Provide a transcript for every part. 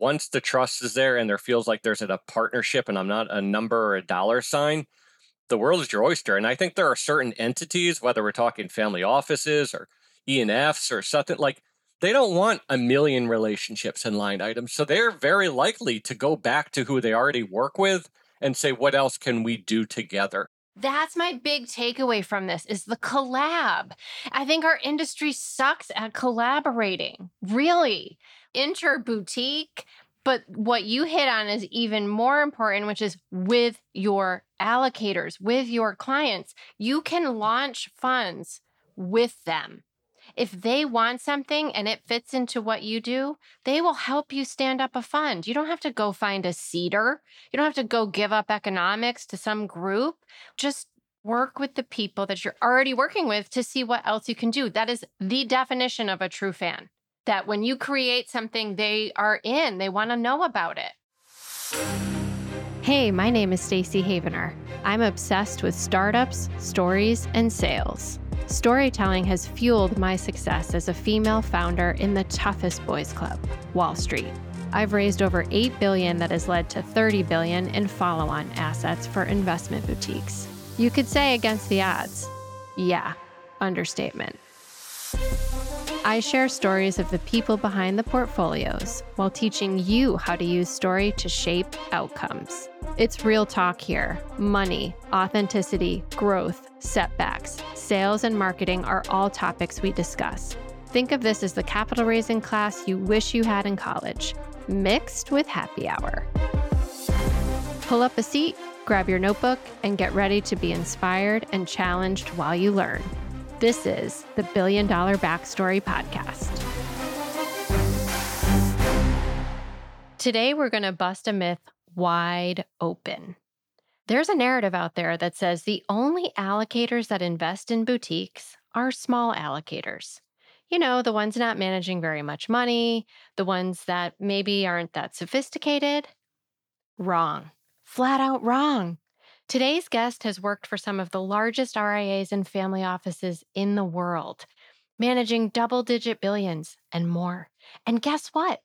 once the trust is there and there feels like there's a partnership and I'm not a number or a dollar sign, the world is your oyster. And I think there are certain entities, whether we're talking family offices or ENFs or something, like they don't want a million relationships and line items. So they're very likely to go back to who they already work with and say, what else can we do together? That's my big takeaway from this is the collab. I think our industry sucks at collaborating, really. Inter-boutique, but what you hit on is even more important, which is with your allocators, with your clients. You can launch funds with them. If they want something and it fits into what you do, they will help you stand up a fund. You don't have to go find a seeder. You don't have to go give up economics to some group. Just work with the people that you're already working with to see what else you can do. That is the definition of a true fan, that when you create something they are in, they want to know about it. Hey, my name is Stacey Havener. I'm obsessed with startups, stories, and sales. Storytelling has fueled my success as a female founder in the toughest boys club, Wall Street. I've raised over $8 billion that has led to $30 billion in follow-on assets for investment boutiques. You could say against the odds. Yeah, understatement. I share stories of the people behind the portfolios while teaching you how to use story to shape outcomes. It's real talk here. Money, authenticity, growth, setbacks, sales, and marketing are all topics we discuss. Think of this as the capital raising class you wish you had in college, mixed with happy hour. Pull up a seat, grab your notebook, and get ready to be inspired and challenged while you learn. This is the Billion Dollar Backstory Podcast. Today, we're going to bust a myth wide open. There's a narrative out there that says the only allocators that invest in boutiques are small allocators. You know, the ones not managing very much money, the ones that maybe aren't that sophisticated. Wrong. Flat out wrong. Today's guest has worked for some of the largest RIAs and family offices in the world, managing double-digit billions and more. And guess what?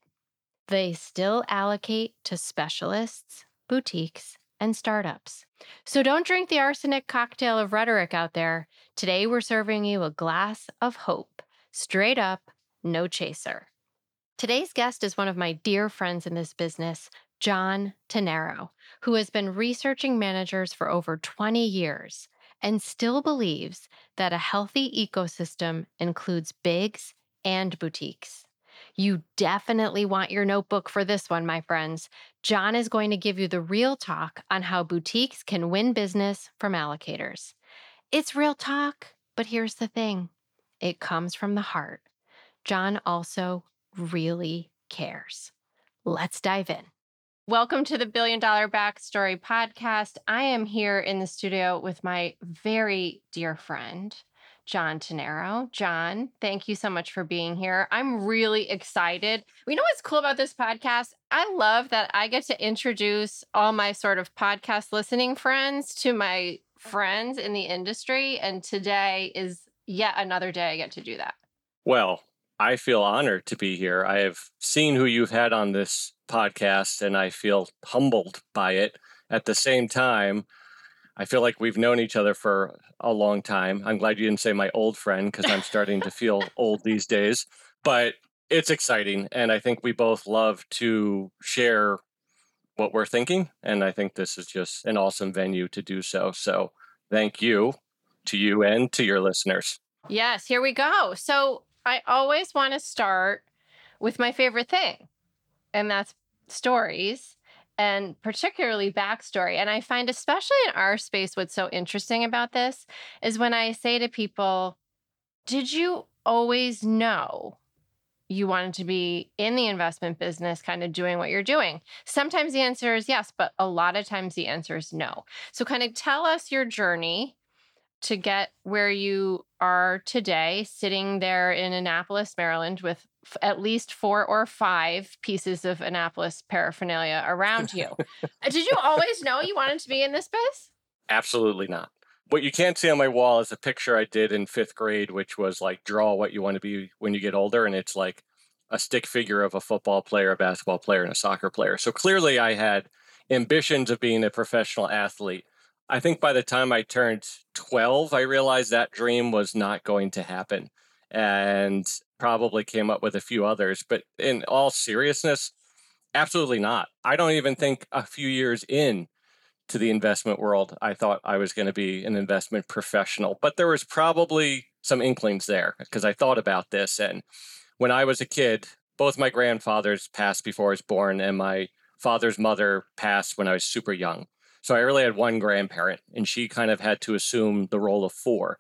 They still allocate to specialists, boutiques, and startups. So don't drink the arsenic cocktail of rhetoric out there. Today, we're serving you a glass of hope. Straight up, no chaser. Today's guest is one of my dear friends in this business, John Tennaro, who has been researching managers for over 20 years and still believes that a healthy ecosystem includes bigs and boutiques. You definitely want your notebook for this one, my friends. John is going to give you the real talk on how boutiques can win business from allocators. It's real talk, but here's the thing. It comes from the heart. John also really cares. Let's dive in. Welcome to the Billion Dollar Backstory Podcast. I am here in the studio with my very dear friend, John Tennaro. John, thank you so much for being here. I'm really excited. You know what's cool about this podcast? I love that I get to introduce all my sort of podcast listening friends to my friends in the industry. And today is yet another day I get to do that. Well, I feel honored to be here. I have seen who you've had on this podcast, and I feel humbled by it. At the same time, I feel like we've known each other for a long time. I'm glad you didn't say my old friend, because I'm starting to feel old these days. But it's exciting, and I think we both love to share what we're thinking, and I think this is just an awesome venue to do so. So thank you to you and to your listeners. Yes, here we go. So I always want to start with my favorite thing, and that's stories, and particularly backstory. And I find, especially in our space, what's so interesting about this is when I say to people, did you always know you wanted to be in the investment business, kind of doing what you're doing? Sometimes the answer is yes, but a lot of times the answer is no. So kind of tell us your journey to get where you are today, sitting there in Annapolis, Maryland, with at least 4 or 5 pieces of Annapolis paraphernalia around you. Did you always know you wanted to be in this biz? Absolutely not. What you can't see on my wall is a picture I did in 5th grade, which was like, draw what you want to be when you get older. And it's like a stick figure of a football player, a basketball player, and a soccer player. So clearly I had ambitions of being a professional athlete. I think by the time I turned 12, I realized that dream was not going to happen and probably came up with a few others. But in all seriousness, absolutely not. I don't even think a few years in to the investment world, I thought I was going to be an investment professional. But there was probably some inklings there because I thought about this. And when I was a kid, both my grandfathers passed before I was born and my father's mother passed when I was super young. So I really had one grandparent and she kind of had to assume the role of four,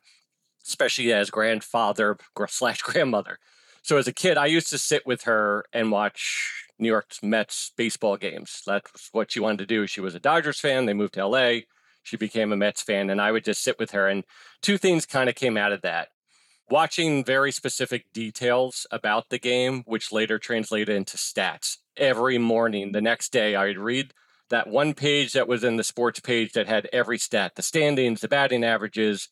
especially as grandfather/grandmother. So as a kid, I used to sit with her and watch New York Mets baseball games. That's what she wanted to do. She was a Dodgers fan. They moved to LA. She became a Mets fan, and I would just sit with her. And two things kind of came out of that. Watching very specific details about the game, which later translated into stats. Every morning, the next day, I would read that one page that was in the sports page that had every stat, the standings, the batting averages,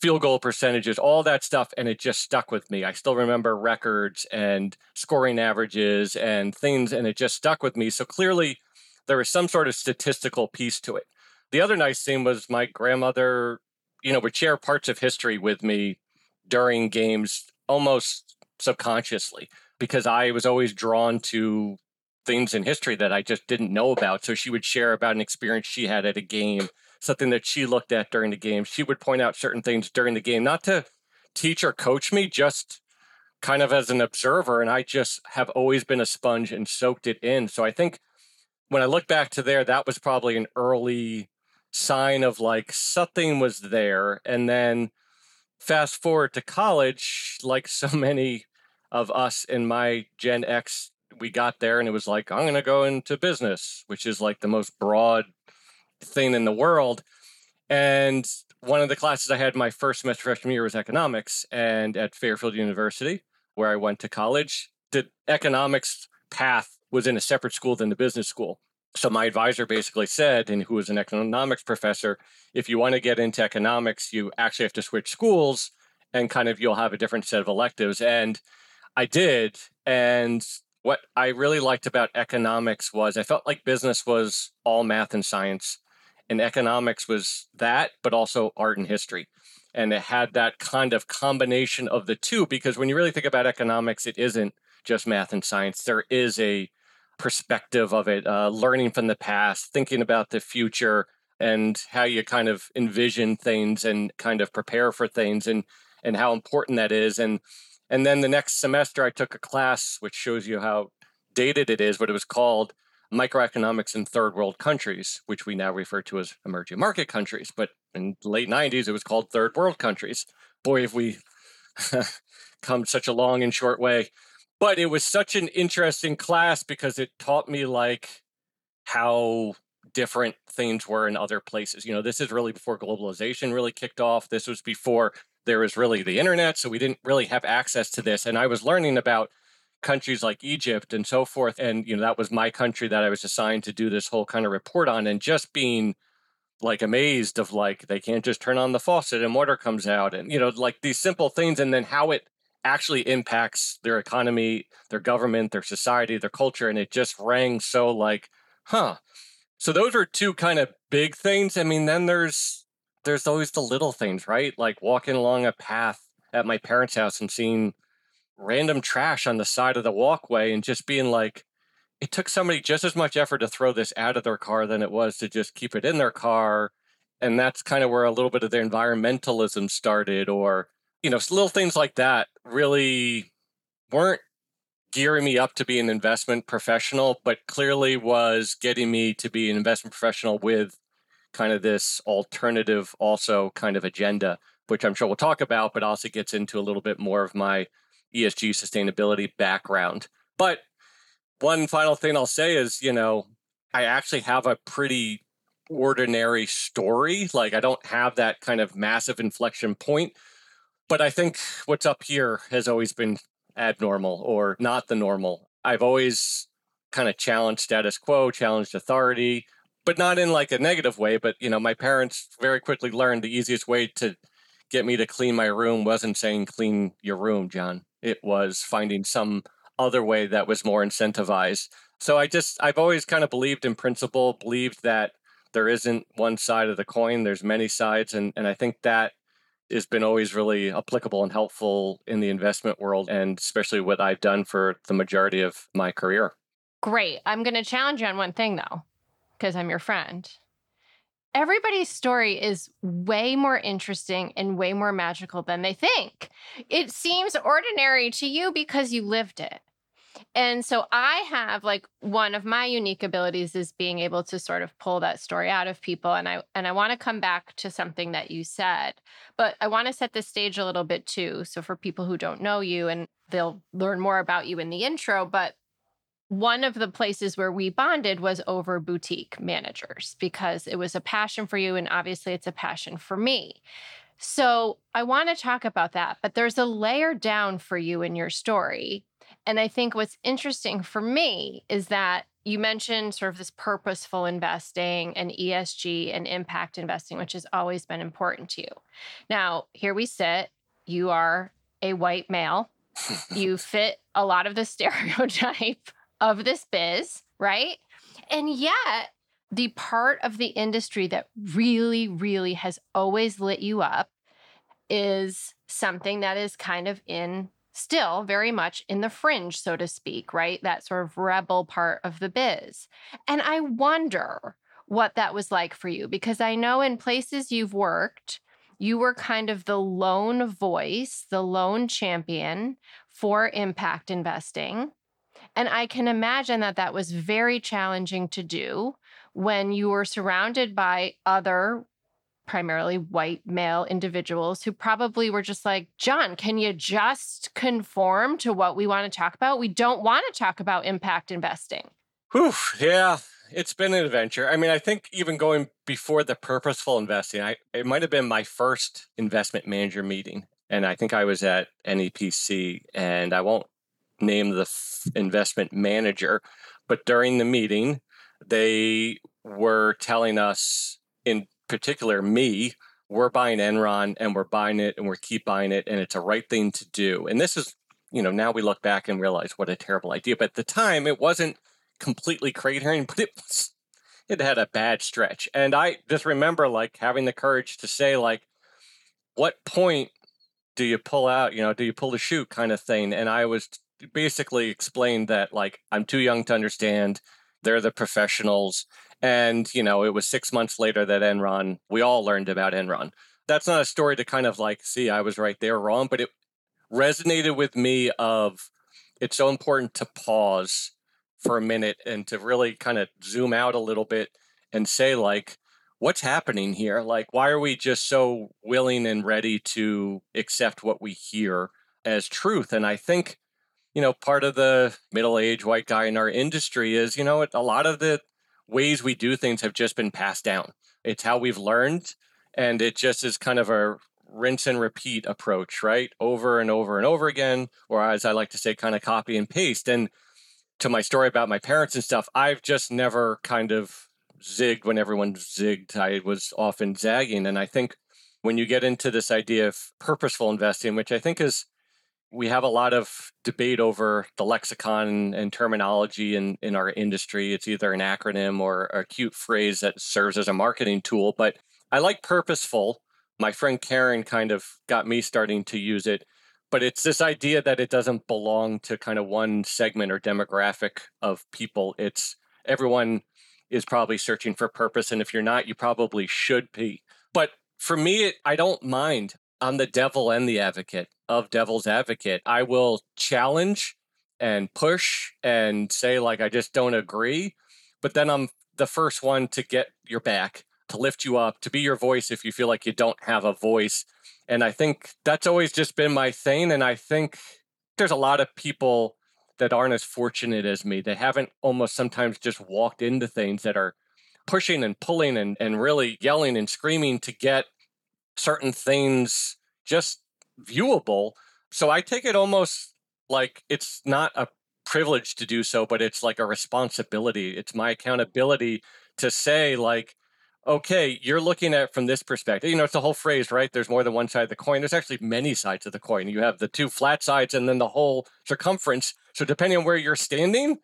field goal percentages, all that stuff. And it just stuck with me. I still remember records and scoring averages and things, and it just stuck with me. So clearly there was some sort of statistical piece to it. The other nice thing was my grandmother, would share parts of history with me during games almost subconsciously because I was always drawn to things in history that I just didn't know about. So she would share about an experience she had at a game, something that she looked at during the game. She would point out certain things during the game, not to teach or coach me, just kind of as an observer. And I just have always been a sponge and soaked it in. So I think when I look back to there, that was probably an early sign of like something was there. And then fast forward to college, like so many of us in my Gen X, we got there and it was like, I'm going to go into business, which is like the most broad thing in the world. And one of the classes I had my first semester freshman year was economics. And at Fairfield University, where I went to college, the economics path was in a separate school than the business school. So my advisor basically said, and who was an economics professor, if you want to get into economics, you actually have to switch schools and kind of you'll have a different set of electives. And I did. And what I really liked about economics was I felt like business was all math and science. And economics was that, but also art and history. And it had that kind of combination of the two, because when you really think about economics, it isn't just math and science. There is a perspective of it, learning from the past, thinking about the future, and how you kind of envision things and kind of prepare for things and how important that is. And then the next semester, I took a class, which shows you how dated it is, but it was called Microeconomics in Third World Countries, which we now refer to as emerging market countries. But in the late 90s, it was called Third World Countries. Boy, have we come such a long and short way. But it was such an interesting class because it taught me like how different things were in other places. This is really before globalization really kicked off. This was before there was really the internet, so we didn't really have access to this. And I was learning about countries like Egypt and so forth. And, that was my country that I was assigned to do this whole kind of report on, and just being like amazed of like, they can't just turn on the faucet and water comes out, and, like these simple things. And then how it actually impacts their economy, their government, their society, their culture. And it just rang so like, huh. So those are two kind of big things. I mean, then there's always the little things, right? Like walking along a path at my parents' house and seeing random trash on the side of the walkway and just being like, it took somebody just as much effort to throw this out of their car than it was to just keep it in their car. And that's kind of where a little bit of the environmentalism started, or, little things like that really weren't gearing me up to be an investment professional, but clearly was getting me to be an investment professional with kind of this alternative also kind of agenda, which I'm sure we'll talk about, but also gets into a little bit more of my ESG sustainability background. But one final thing I'll say is, I actually have a pretty ordinary story. Like I don't have that kind of massive inflection point, but I think what's up here has always been abnormal or not the normal. I've always kind of challenged status quo, challenged authority, but not in like a negative way. But, my parents very quickly learned the easiest way to get me to clean my room wasn't saying clean your room, John. It was finding some other way that was more incentivized. So I've always kind of believed in principle, believed that there isn't one side of the coin, there's many sides. And I think that has been always really applicable and helpful in the investment world, and especially what I've done for the majority of my career. Great. I'm going to challenge you on one thing, though, because I'm your friend. Everybody's story is way more interesting and way more magical than they think. It seems ordinary to you because you lived it. And so I have, like, one of my unique abilities is being able to sort of pull that story out of people. And I want to come back to something that you said, but I want to set the stage a little bit too. So for people who don't know you, and they'll learn more about you in the intro, but one of the places where we bonded was over boutique managers, because it was a passion for you. And obviously it's a passion for me. So I want to talk about that, but there's a layer down for you in your story. And I think what's interesting for me is that you mentioned sort of this purposeful investing and ESG and impact investing, which has always been important to you. Now, here we sit. You are a white male. You fit a lot of the stereotype of this biz, right? And yet, the part of the industry that really, really has always lit you up is something that is kind of still very much in the fringe, so to speak, right? That sort of rebel part of the biz. And I wonder what that was like for you, because I know in places you've worked, you were kind of the lone voice, the lone champion for impact investing. And I can imagine that that was very challenging to do when you were surrounded by other primarily white male individuals who probably were just like, John, can you just conform to what we want to talk about? We don't want to talk about impact investing. Whew, yeah, it's been an adventure. I mean, I think even going before the purposeful investing, it might have been my first investment manager meeting. And I think I was at NEPC, and I won't name the investment manager, but during the meeting, they were telling us in particular, me, we're buying Enron and we're buying it and we're keep buying it and it's a right thing to do. And this is, you know, now we look back and realize what a terrible idea. But at the time, it wasn't completely cratering, but it had a bad stretch. And I just remember, like, having the courage to say, like, what point do you pull out, you know, do you pull the shoe kind of thing? And I was basically explained that, like, I'm too young to understand. They're the professionals. And, you know, it was 6 months later that Enron, we all learned about Enron. That's not a story to kind of like, see, I was right, they're wrong, but it resonated with me of it's so important to pause for a minute and to really kind of zoom out a little bit and say, like, what's happening here? Like, why are we just so willing and ready to accept what we hear as truth? And I think, you know, part of the middle-aged white guy in our industry is, you know, a lot of the ways we do things have just been passed down. It's how we've learned. And it just is kind of a rinse and repeat approach, right? Over and over and over again, or as I like to say, kind of copy and paste. And to my story about my parents and stuff, I've just never kind of zigged when everyone zigged. I was often zagging. And I think when you get into this idea of purposeful investing, which I think is, we have a lot of debate over the lexicon and terminology in our industry. It's either an acronym or a cute phrase that serves as a marketing tool. But I like purposeful. My friend Karen kind of got me starting to use it. But it's this idea that it doesn't belong to kind of one segment or demographic of people. It's everyone is probably searching for purpose. And if you're not, you probably should be. But for me, I don't mind. I'm the devil and the advocate of devil's advocate. I will challenge and push and say, like, I just don't agree. But then I'm the first one to get your back, to lift you up, to be your voice if you feel like you don't have a voice. And I think that's always just been my thing. And I think there's a lot of people that aren't as fortunate as me. They haven't almost sometimes just walked into things that are pushing and pulling and really yelling and screaming to get certain things just viewable. So I take it almost like it's not a privilege to do so, but it's like a responsibility. It's my accountability to say, like, okay, you're looking at it from this perspective. You know, it's the whole phrase, right? There's more than one side of the coin. There's actually many sides of the coin. You have the two flat sides and then the whole circumference. So depending on where you're standing,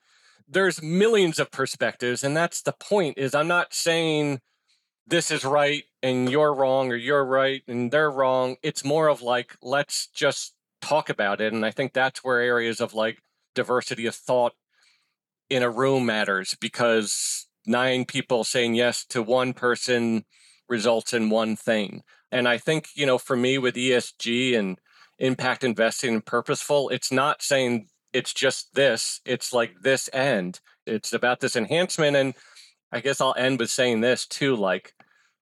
there's millions of perspectives. And that's the point, is I'm not saying this is right and you're wrong, or you're right and they're wrong. It's more of like, let's just talk about it. And I think that's where areas of like diversity of thought in a room matters, because 9 people saying yes to one person results in one thing. And I think, you know, for me with ESG and impact investing and purposeful, it's not saying it's just this, it's like this end. It's about this enhancement. And I guess I'll end with saying this too, like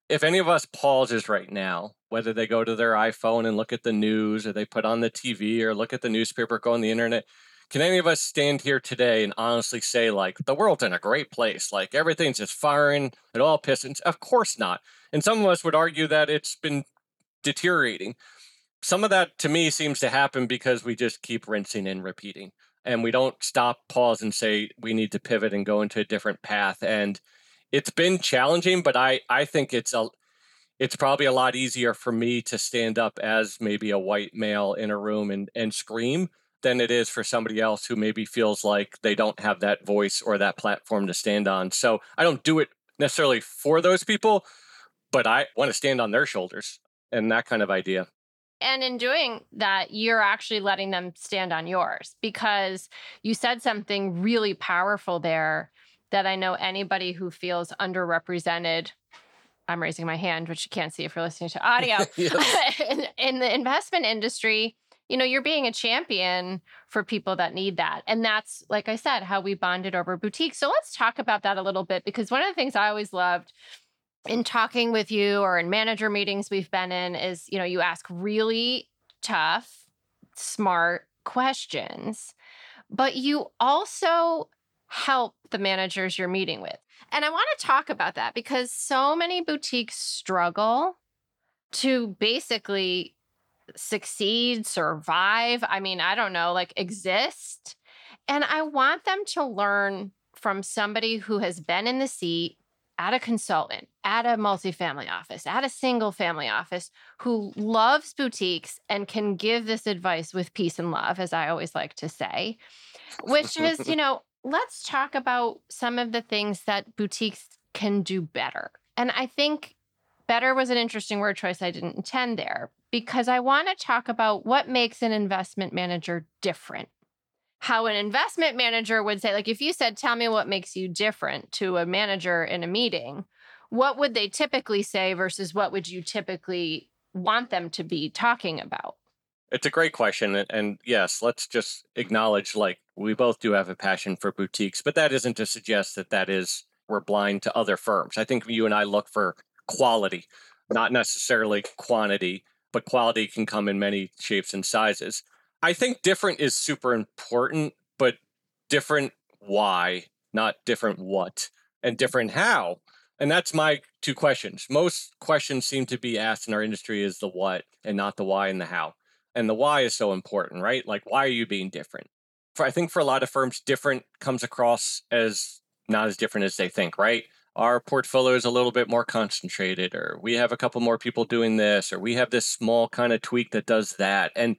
if any of us pauses right now, whether they go to their iPhone and look at the news, or they put on the TV or look at the newspaper, go on the internet, can any of us stand here today and honestly say, like, the world's in a great place? Like, everything's just firing at all pistons? Of course not. And some of us would argue that it's been deteriorating. Some of that, to me, seems to happen because we just keep rinsing and repeating. And we don't stop, pause, and say, we need to pivot and go into a different path. And it's been challenging, but I think it's probably a lot easier for me to stand up as maybe a white male in a room and scream than it is for somebody else who maybe feels like they don't have that voice or that platform to stand on. So I don't do it necessarily for those people, but I want to stand on their shoulders and that kind of idea. And in doing that, you're actually letting them stand on yours, because you said something really powerful there that I know anybody who feels underrepresented, I'm raising my hand, which you can't see if you're listening to audio, in the investment industry, you know, you're being a champion for people that need that. And that's, like I said, how we bonded over boutique. So let's talk about that a little bit, because one of the things I always loved in talking with you or in manager meetings we've been in is, you know, you ask really tough, smart questions, but you also help the managers you're meeting with. And I want to talk about that, because so many boutiques struggle to basically succeed, survive. I mean, I don't know, like exist. And I want them to learn from somebody who has been in the seat at a consultant, at a multifamily office, at a single family office, who loves boutiques and can give this advice with peace and love, as I always like to say, which is, you know, let's talk about some of the things that boutiques can do better. And I think better was an interesting word choice I didn't intend there, because I want to talk about what makes an investment manager different. How an investment manager would say, like if you said, tell me what makes you different to a manager in a meeting, what would they typically say versus what would you typically want them to be talking about? It's a great question. And yes, let's just acknowledge, like, we both do have a passion for boutiques, but that isn't to suggest that we're blind to other firms. I think you and I look for quality, not necessarily quantity, but quality can come in many shapes and sizes. I think different is super important, but different why, not different what, and different how. And that's my two questions. Most questions seem to be asked in our industry is the what and not the why and the how. And the why is so important, right? Like, why are you being different? I think for a lot of firms, different comes across as not as different as they think, right? Our portfolio is a little bit more concentrated, or we have a couple more people doing this, or we have this small kind of tweak that does that. And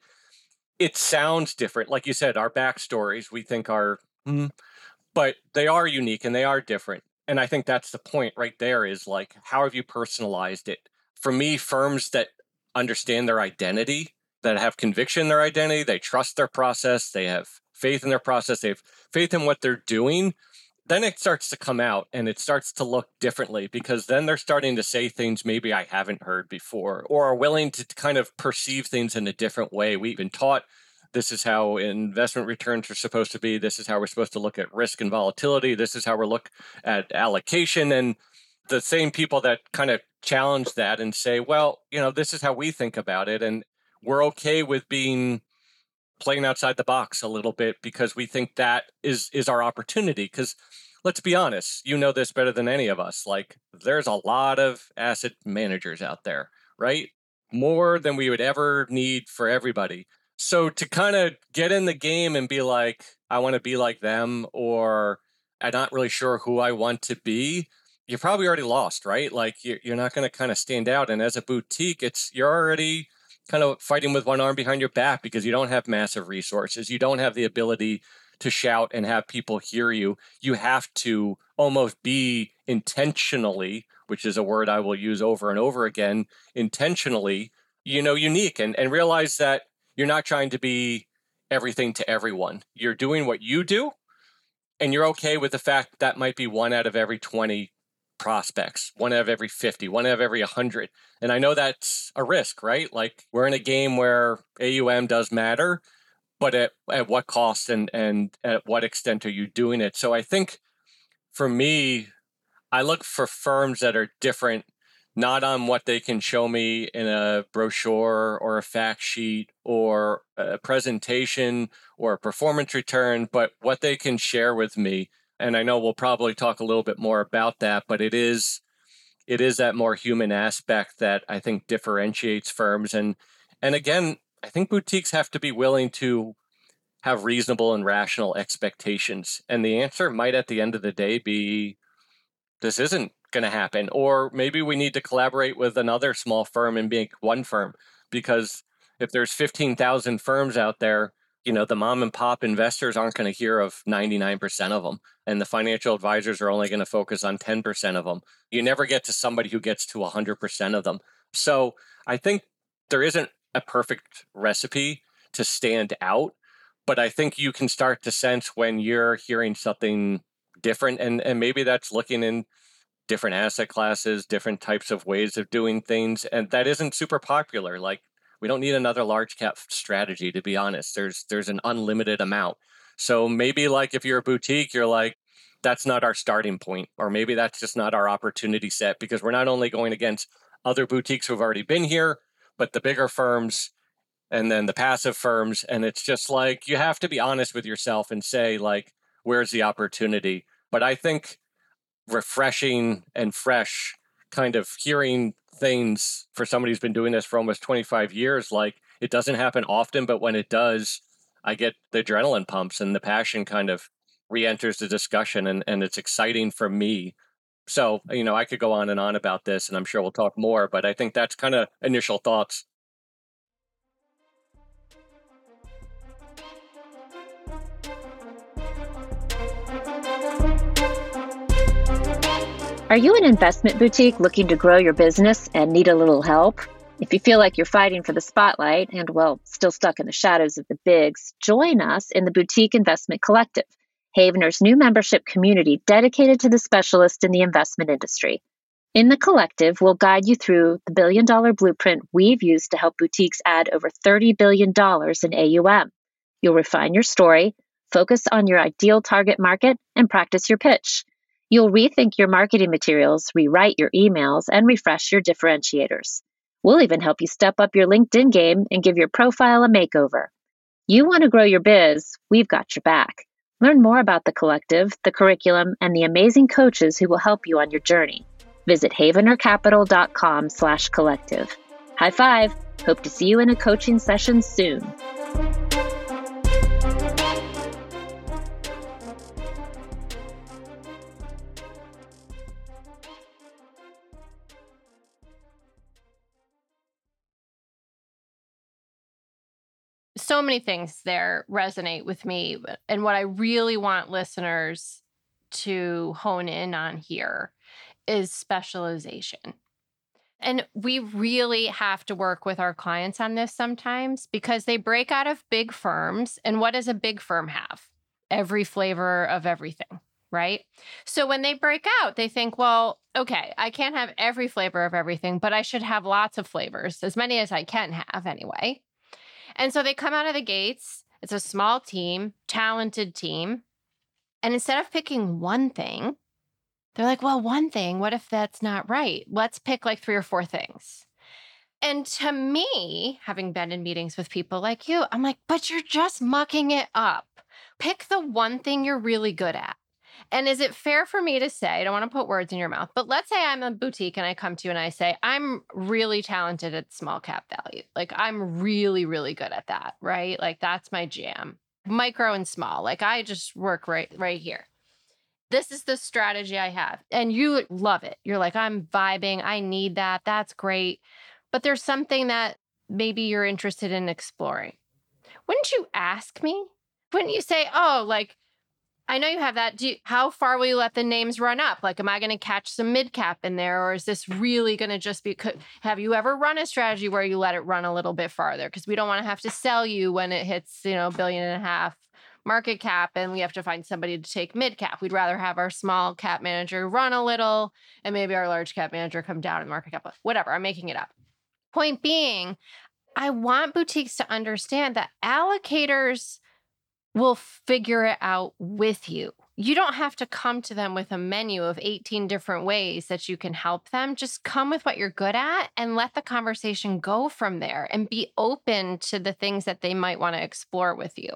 it sounds different. Like you said, our backstories, we think are, but they are unique and they are different. And I think that's the point right there, is like, how have you personalized it? For me, firms that understand their identity, that have conviction in their identity, they trust their process, they have faith in their process, they have faith in what they're doing, then it starts to come out and it starts to look differently, because then they're starting to say things maybe I haven't heard before, or are willing to kind of perceive things in a different way. We've been taught this is how investment returns are supposed to be. This is how we're supposed to look at risk and volatility. This is how we look at allocation. And the same people that kind of challenge that and say, well, you know, this is how we think about it. And we're okay with playing outside the box a little bit, because we think that is our opportunity. Because let's be honest, you know this better than any of us. Like, there's a lot of asset managers out there, right? More than we would ever need for everybody. So to kind of get in the game and be like, I want to be like them, or I'm not really sure who I want to be, you're probably already lost, right? Like you're not going to kind of stand out. And as a boutique, you're already kind of fighting with one arm behind your back because you don't have massive resources. You don't have the ability to shout and have people hear you. You have to almost be intentionally, which is a word I will use over and over again, intentionally, unique, and realize that you're not trying to be everything to everyone. You're doing what you do, and you're okay with the fact that might be one out of every 20 prospects, one out of every 50, one out of every 100. And I know that's a risk, right? Like we're in a game where AUM does matter, but at what cost and at what extent are you doing it? So I think for me, I look for firms that are different, not on what they can show me in a brochure or a fact sheet or a presentation or a performance return, but what they can share with me. And I know we'll probably talk a little bit more about that, but it is that more human aspect that I think differentiates firms. And again, I think boutiques have to be willing to have reasonable and rational expectations. And the answer might at the end of the day be, this isn't going to happen. Or maybe we need to collaborate with another small firm and make one firm, because if there's 15,000 firms out there, the mom and pop investors aren't going to hear of 99% of them. And the financial advisors are only going to focus on 10% of them. You never get to somebody who gets to 100% of them. So I think there isn't a perfect recipe to stand out, but I think you can start to sense when you're hearing something different. And maybe that's looking in different asset classes, different types of ways of doing things. And that isn't super popular. Like, we don't need another large cap strategy, to be honest. There's an unlimited amount. So maybe like if you're a boutique, you're like, that's not our starting point, or maybe that's just not our opportunity set, because we're not only going against other boutiques who've already been here, but the bigger firms and then the passive firms. And it's just like, you have to be honest with yourself and say, like, where's the opportunity? But I think refreshing and fresh kind of hearing things for somebody who's been doing this for almost 25 years, like it doesn't happen often, but when it does, I get the adrenaline pumps and the passion kind of re-enters the discussion, and it's exciting for me. So, I could go on and on about this, and I'm sure we'll talk more, but I think that's kind of initial thoughts. Are you an investment boutique looking to grow your business and need a little help? If you feel like you're fighting for the spotlight and, still stuck in the shadows of the bigs, join us in the Boutique Investment Collective, Havener's new membership community dedicated to the specialists in the investment industry. In the collective, we'll guide you through the billion-dollar blueprint we've used to help boutiques add over $30 billion in AUM. You'll refine your story, focus on your ideal target market, and practice your pitch. You'll rethink your marketing materials, rewrite your emails, and refresh your differentiators. We'll even help you step up your LinkedIn game and give your profile a makeover. You want to grow your biz, we've got your back. Learn more about the collective, the curriculum, and the amazing coaches who will help you on your journey. Visit havenercapital.com/collective. High five! Hope to see you in a coaching session soon. So many things there resonate with me. And what I really want listeners to hone in on here is specialization. And we really have to work with our clients on this sometimes, because they break out of big firms. And what does a big firm have? Every flavor of everything, right? So when they break out, they think, okay, I can't have every flavor of everything, but I should have lots of flavors, as many as I can have anyway. And so they come out of the gates. It's a small team, talented team. And instead of picking one thing, they're like, one thing, what if that's not right? Let's pick like three or four things. And to me, having been in meetings with people like you, I'm like, but you're just mucking it up. Pick the one thing you're really good at. And is it fair for me to say, I don't want to put words in your mouth, but let's say I'm a boutique and I come to you and I say, I'm really talented at small cap value. Like I'm really, really good at that, right? Like that's my jam. Micro and small. Like I just work right here. This is the strategy I have. And you love it. You're like, I'm vibing. I need that. That's great. But there's something that maybe you're interested in exploring. Wouldn't you ask me? Wouldn't you say, oh, like, I know you have that. How far will you let the names run up? Like, am I going to catch some mid-cap in there? Or is this really going to just be, have you ever run a strategy where you let it run a little bit farther? Because we don't want to have to sell you when it hits, you know, $1.5 billion market cap and we have to find somebody to take mid-cap. We'd rather have our small cap manager run a little and maybe our large cap manager come down in market cap. Whatever, I'm making it up. Point being, I want boutiques to understand that allocators will figure it out with you. You don't have to come to them with a menu of 18 different ways that you can help them. Just come with what you're good at and let the conversation go from there and be open to the things that they might want to explore with you.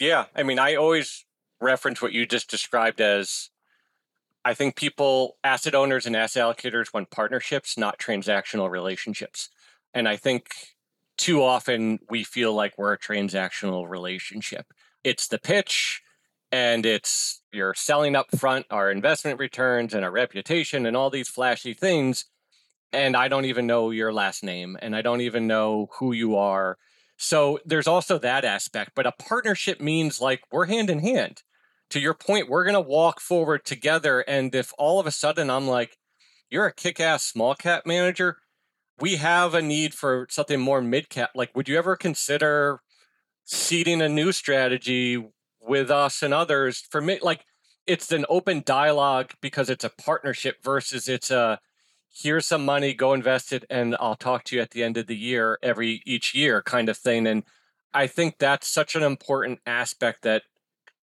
Yeah. I mean, I always reference what you just described as, I think people, asset owners and asset allocators want partnerships, not transactional relationships. And I think too often we feel like we're a transactional relationship. It's the pitch and it's you're selling up front our investment returns and our reputation and all these flashy things. And I don't even know your last name and I don't even know who you are. So there's also that aspect, but a partnership means like we're hand in hand. To your point, we're going to walk forward together. And if all of a sudden I'm like, you're a kick-ass small cap manager, we have a need for something more mid-cap. Like, would you ever consider seeding a new strategy with us and others? For me, like, it's an open dialogue because it's a partnership versus it's a, here's some money, go invest it, and I'll talk to you at the end of the year, each year kind of thing. And I think that's such an important aspect that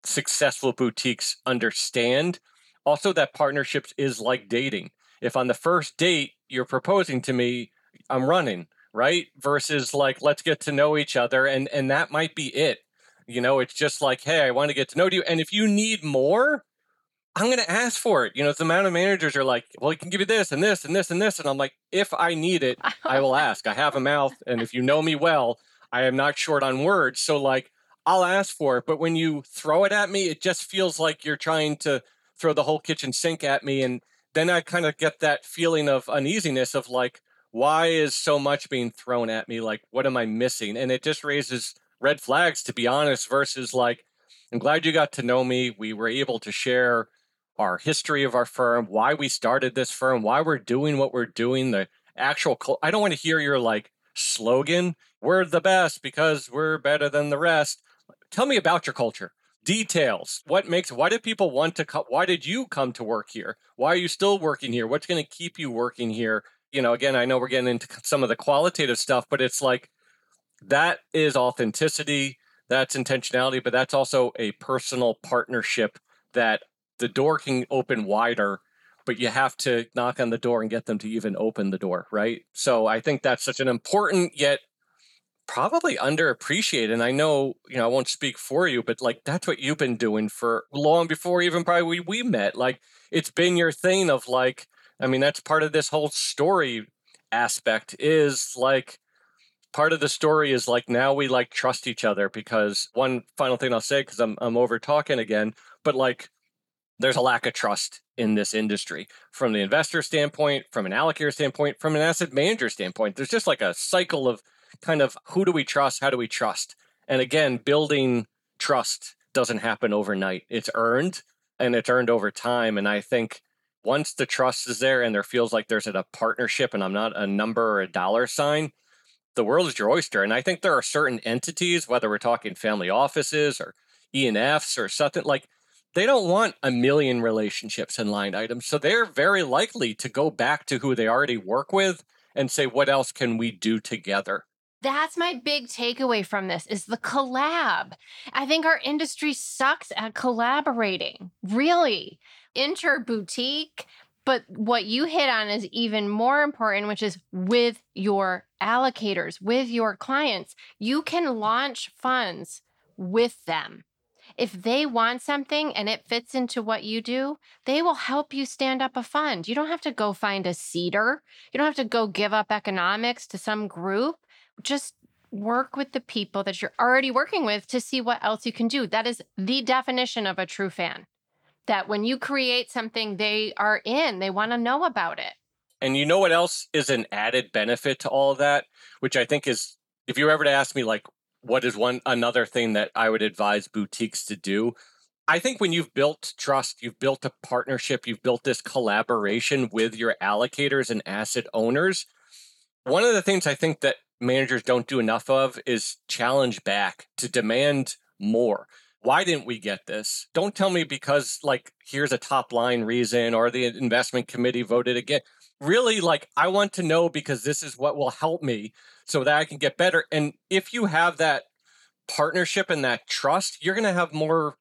successful boutiques understand. Also, that partnerships is like dating. If on the first date you're proposing to me, I'm running, right? Versus like, let's get to know each other. And that might be it. You know, it's just like, hey, I want to get to know you. And if you need more, I'm going to ask for it. You know, the amount of managers are like, well, I can give you this and this and this and this. And I'm like, if I need it, I will ask. I have a mouth. And if you know me well, I am not short on words. So like, I'll ask for it. But when you throw it at me, it just feels like you're trying to throw the whole kitchen sink at me. And then I kind of get that feeling of uneasiness of like, why is so much being thrown at me? Like, what am I missing? And it just raises red flags, to be honest, versus like, I'm glad you got to know me. We were able to share our history of our firm, why we started this firm, why we're doing what we're doing, the actual... I don't want to hear your like slogan, we're the best because we're better than the rest. Tell me about your culture. Details. Why do people want to come? Why did you come to work here? Why are you still working here? What's going to keep you working here? You know, again, I know we're getting into some of the qualitative stuff, but it's like, that is authenticity, that's intentionality, but that's also a personal partnership that the door can open wider, but you have to knock on the door and get them to even open the door, right? So I think that's such an important yet probably underappreciated. And I know, you know, I won't speak for you, but like that's what you've been doing for long before even probably we met. Like it's been your thing of like, I mean, that's part of this whole story aspect is like, part of the story is like, now we like trust each other because one final thing I'll say, because I'm over talking again, but like, there's a lack of trust in this industry from the investor standpoint, from an allocator standpoint, from an asset manager standpoint. There's just like a cycle of kind of who do we trust? How do we trust? And again, building trust doesn't happen overnight. It's earned and it's earned over time. And I think once the trust is there and there feels like there's a partnership and I'm not a number or a dollar sign, the world is your oyster. And I think there are certain entities, whether we're talking family offices or ENFs or something like, they don't want a million relationships and line items. So they're very likely to go back to who they already work with and say, what else can we do together? That's my big takeaway from this is the collab. I think our industry sucks at collaborating, really. Inter-boutique, but what you hit on is even more important, which is with your allocators, with your clients. You can launch funds with them. If they want something and it fits into what you do, they will help you stand up a fund. You don't have to go find a seeder. You don't have to go give up economics to some group. Just work with the people that you're already working with to see what else you can do. That is the definition of a true fan. that when you create something they are in, they want to know about it. And you know what else is an added benefit to all of that, which I think is, if you were ever to ask me, like, what is another thing that I would advise boutiques to do? I think when you've built trust, you've built a partnership, you've built this collaboration with your allocators and asset owners. One of the things I think that managers don't do enough of is challenge back, to demand more. Why didn't we get this? Don't tell me because, like, here's a top line reason or the investment committee voted again. Really, like, I want to know because this is what will help me so that I can get better. And if you have that partnership and that trust, you're going to have more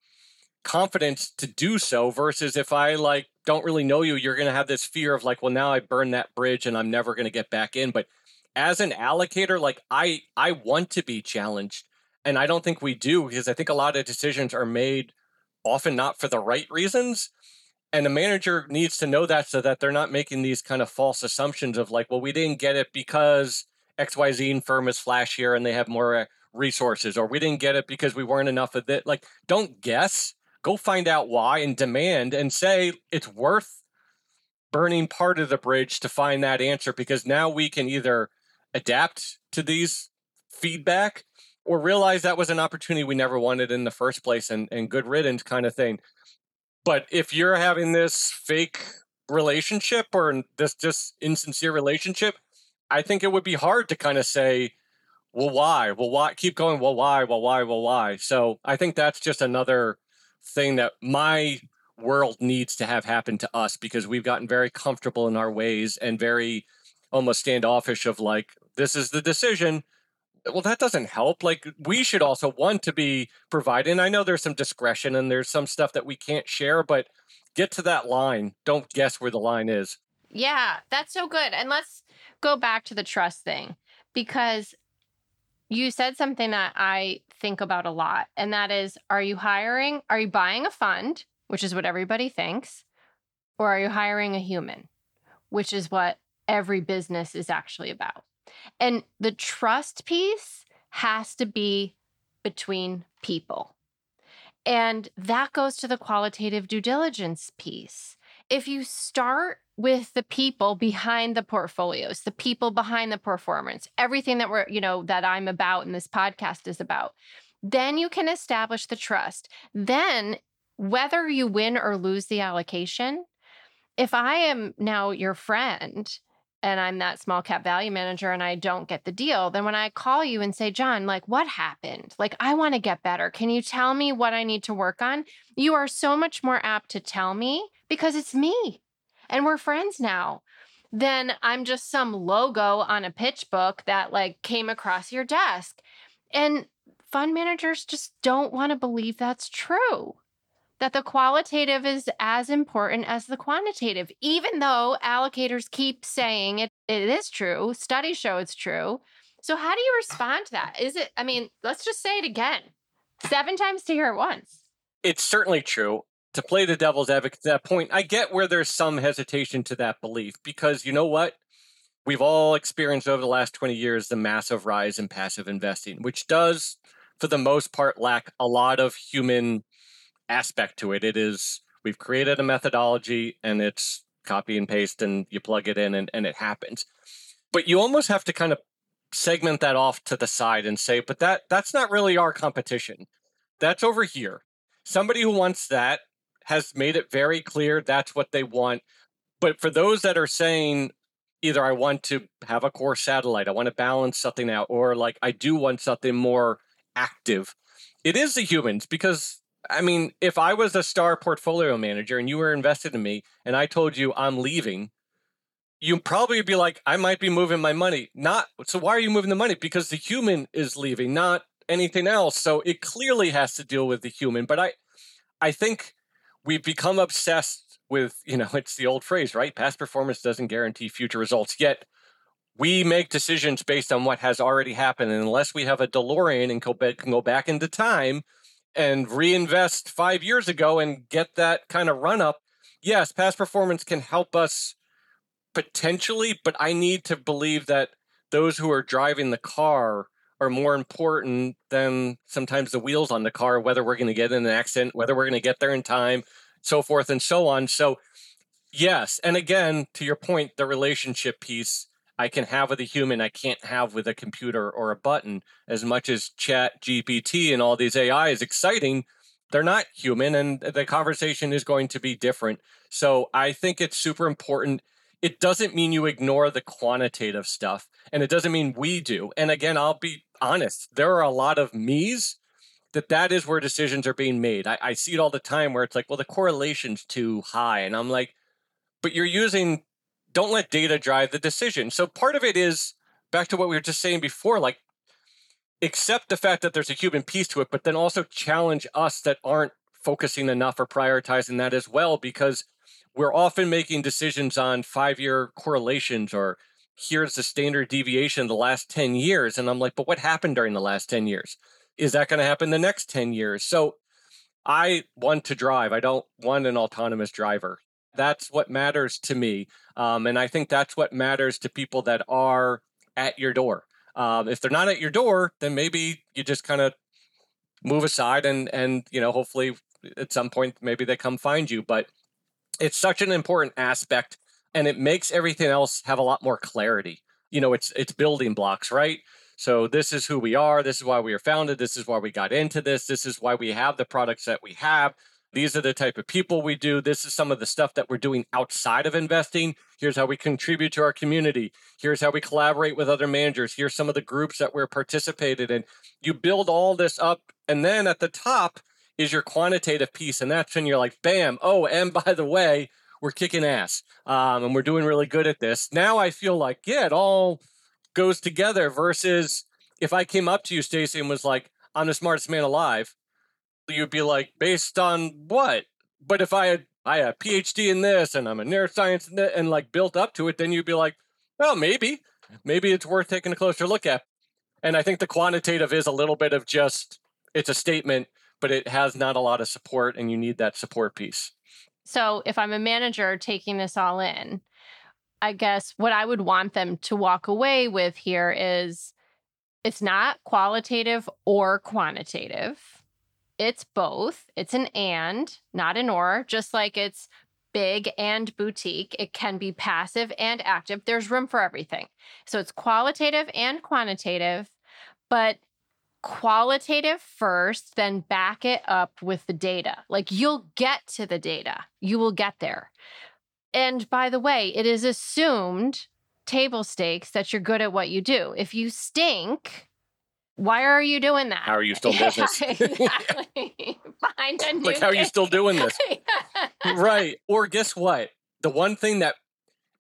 confidence to do so versus if I, like, don't really know you, you're going to have this fear of, like, well, now I burned that bridge and I'm never going to get back in. But as an allocator, like, I want to be challenged. And I don't think we do, because I think a lot of decisions are made often not for the right reasons. And the manager needs to know that so that they're not making these kind of false assumptions of, like, well, we didn't get it because XYZ firm is flashier and they have more resources, or we didn't get it because we weren't enough of it. Like, don't guess. Go find out why and demand and say it's worth burning part of the bridge to find that answer, because now we can either adapt to these feedback or realize that was an opportunity we never wanted in the first place, and good riddance kind of thing. But if you're having this fake relationship or this just insincere relationship, I think it would be hard to kind of say, well, why? Well, why? Keep going. Well, why? Well, why? Well, why? So I think that's just another thing that my world needs to have happen to us, because we've gotten very comfortable in our ways and very almost standoffish of, like, this is the decision. Well, that doesn't help. Like, we should also want to be provided. And I know there's some discretion and there's some stuff that we can't share, but get to that line. Don't guess where the line is. Yeah, that's so good. And let's go back to the trust thing, because you said something that I think about a lot. And that is, are you hiring? Are you buying a fund, which is what everybody thinks? Or are you hiring a human, which is what every business is actually about? And the trust piece has to be between people. And that goes to the qualitative due diligence piece. If you start with the people behind the portfolios, the people behind the performance, everything that we're, you know, that I'm about and this podcast is about, then you can establish the trust. Then whether you win or lose the allocation, if I am now your friend and I'm that small cap value manager and I don't get the deal, then when I call you and say, John, like, what happened? Like, I want to get better. Can you tell me what I need to work on? You are so much more apt to tell me because it's me and we're friends now than I'm just some logo on a pitch book that, like, came across your desk. And fund managers just don't want to believe that's true, that the qualitative is as important as the quantitative, even though allocators keep saying it is true. Studies show it's true. So how do you respond to that? Is it, I mean, let's just say it again, 7 times to hear it once. It's certainly true. To play the devil's advocate to that point, I get where there's some hesitation to that belief, because you know what? We've all experienced over the last 20 years the massive rise in passive investing, which does, for the most part, lack a lot of human aspect to it. It is, we've created a methodology and it's copy and paste and you plug it in and it happens. But you almost have to kind of segment that off to the side and say, but that's not really our competition. That's over here. Somebody who wants that has made it very clear that's what they want. But for those that are saying, either I want to have a core satellite, I want to balance something out, or, like, I do want something more active, it is the humans. Because I mean, if I was a star portfolio manager and you were invested in me and I told you I'm leaving, you'd probably be like, I might be moving my money. Not, so why are you moving the money? Because the human is leaving, not anything else. So it clearly has to deal with the human. But I think we've become obsessed with, you know, it's the old phrase, right? Past performance doesn't guarantee future results. Yet we make decisions based on what has already happened. And unless we have a DeLorean and can go back into time and reinvest 5 years ago and get that kind of run up, yes, past performance can help us potentially, but I need to believe that those who are driving the car are more important than sometimes the wheels on the car, whether we're going to get in an accident, whether we're going to get there in time. so forth and so on. So yes. And again, to your point, the relationship piece I can have with a human, I can't have with a computer or a button. As much as Chat GPT and all these AI is exciting, they're not human and the conversation is going to be different. So I think it's super important. It doesn't mean you ignore the quantitative stuff, and it doesn't mean we do. And again, I'll be honest, there are a lot of me's that is where decisions are being made. I see it all the time where it's like, well, the correlation's too high. And I'm like, but you're using, don't let data drive the decision. So part of it is back to what we were just saying before, like accept the fact that there's a human piece to it, but then also challenge us that aren't focusing enough or prioritizing that as well, because we're often making decisions on 5-year correlations or here's the standard deviation of the last 10 years. And I'm like, but what happened during the last 10 years? Is that going to happen the next 10 years? So I want to drive. I don't want an autonomous driver. That's what matters to me. And I think that's what matters to people that are at your door. If they're not at your door, then maybe you just kind of move aside and you know, hopefully at some point, maybe they come find you. But it's such an important aspect, and it makes everything else have a lot more clarity. You know, it's building blocks, right? So this is who we are. This is why we were founded. This is why we got into this. This is why we have the products that we have. These are the type of people we do. This is some of the stuff that we're doing outside of investing. Here's how we contribute to our community. Here's how we collaborate with other managers. Here's some of the groups that we're participated in. You build all this up. And then at the top is your quantitative piece. And that's when you're like, bam. Oh, and by the way, we're kicking ass. And we're doing really good at this. Now I feel like, yeah, it all goes together versus if I came up to you, Stacey, and was like, I'm the smartest man alive. You'd be like, based on what? But if I had a PhD in this and I'm a neuroscience in that, and like built up to it, then you'd be like, well, maybe it's worth taking a closer look at. And I think the quantitative is a little bit of just, it's a statement, but it has not a lot of support and you need that support piece. So if I'm a manager taking this all in, I guess what I would want them to walk away with here is it's not qualitative or quantitative. It's both. It's an and, not an or, just like it's big and boutique. It can be passive and active. There's room for everything. So it's qualitative and quantitative, but qualitative first, then back it up with the data. Like you'll get to the data. You will get there. And by the way, it is assumed table stakes that you're good at what you do. If you stink, why are you doing that? How are you still business? Exactly. Find a new like, how are you still doing this? Right. Or guess what? The one thing that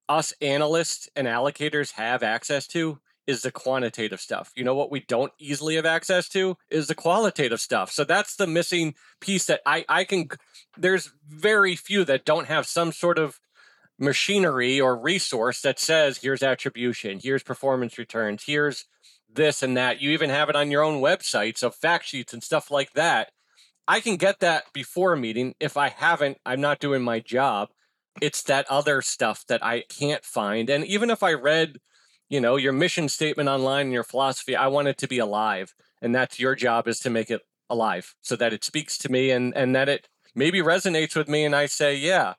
us analysts and allocators have access to is the quantitative stuff. You know what we don't easily have access to is the qualitative stuff. So that's the missing piece that I can, there's very few that don't have some sort of machinery or resource that says, here's attribution, here's performance returns, here's this and that. You even have it on your own websites of fact sheets and stuff like that. I can get that before a meeting. If I haven't, I'm not doing my job. It's that other stuff that I can't find. And even if I read, you know, your mission statement online and your philosophy, I want it to be alive. And that's your job, is to make it alive so that it speaks to me and that it maybe resonates with me. And I say, yeah,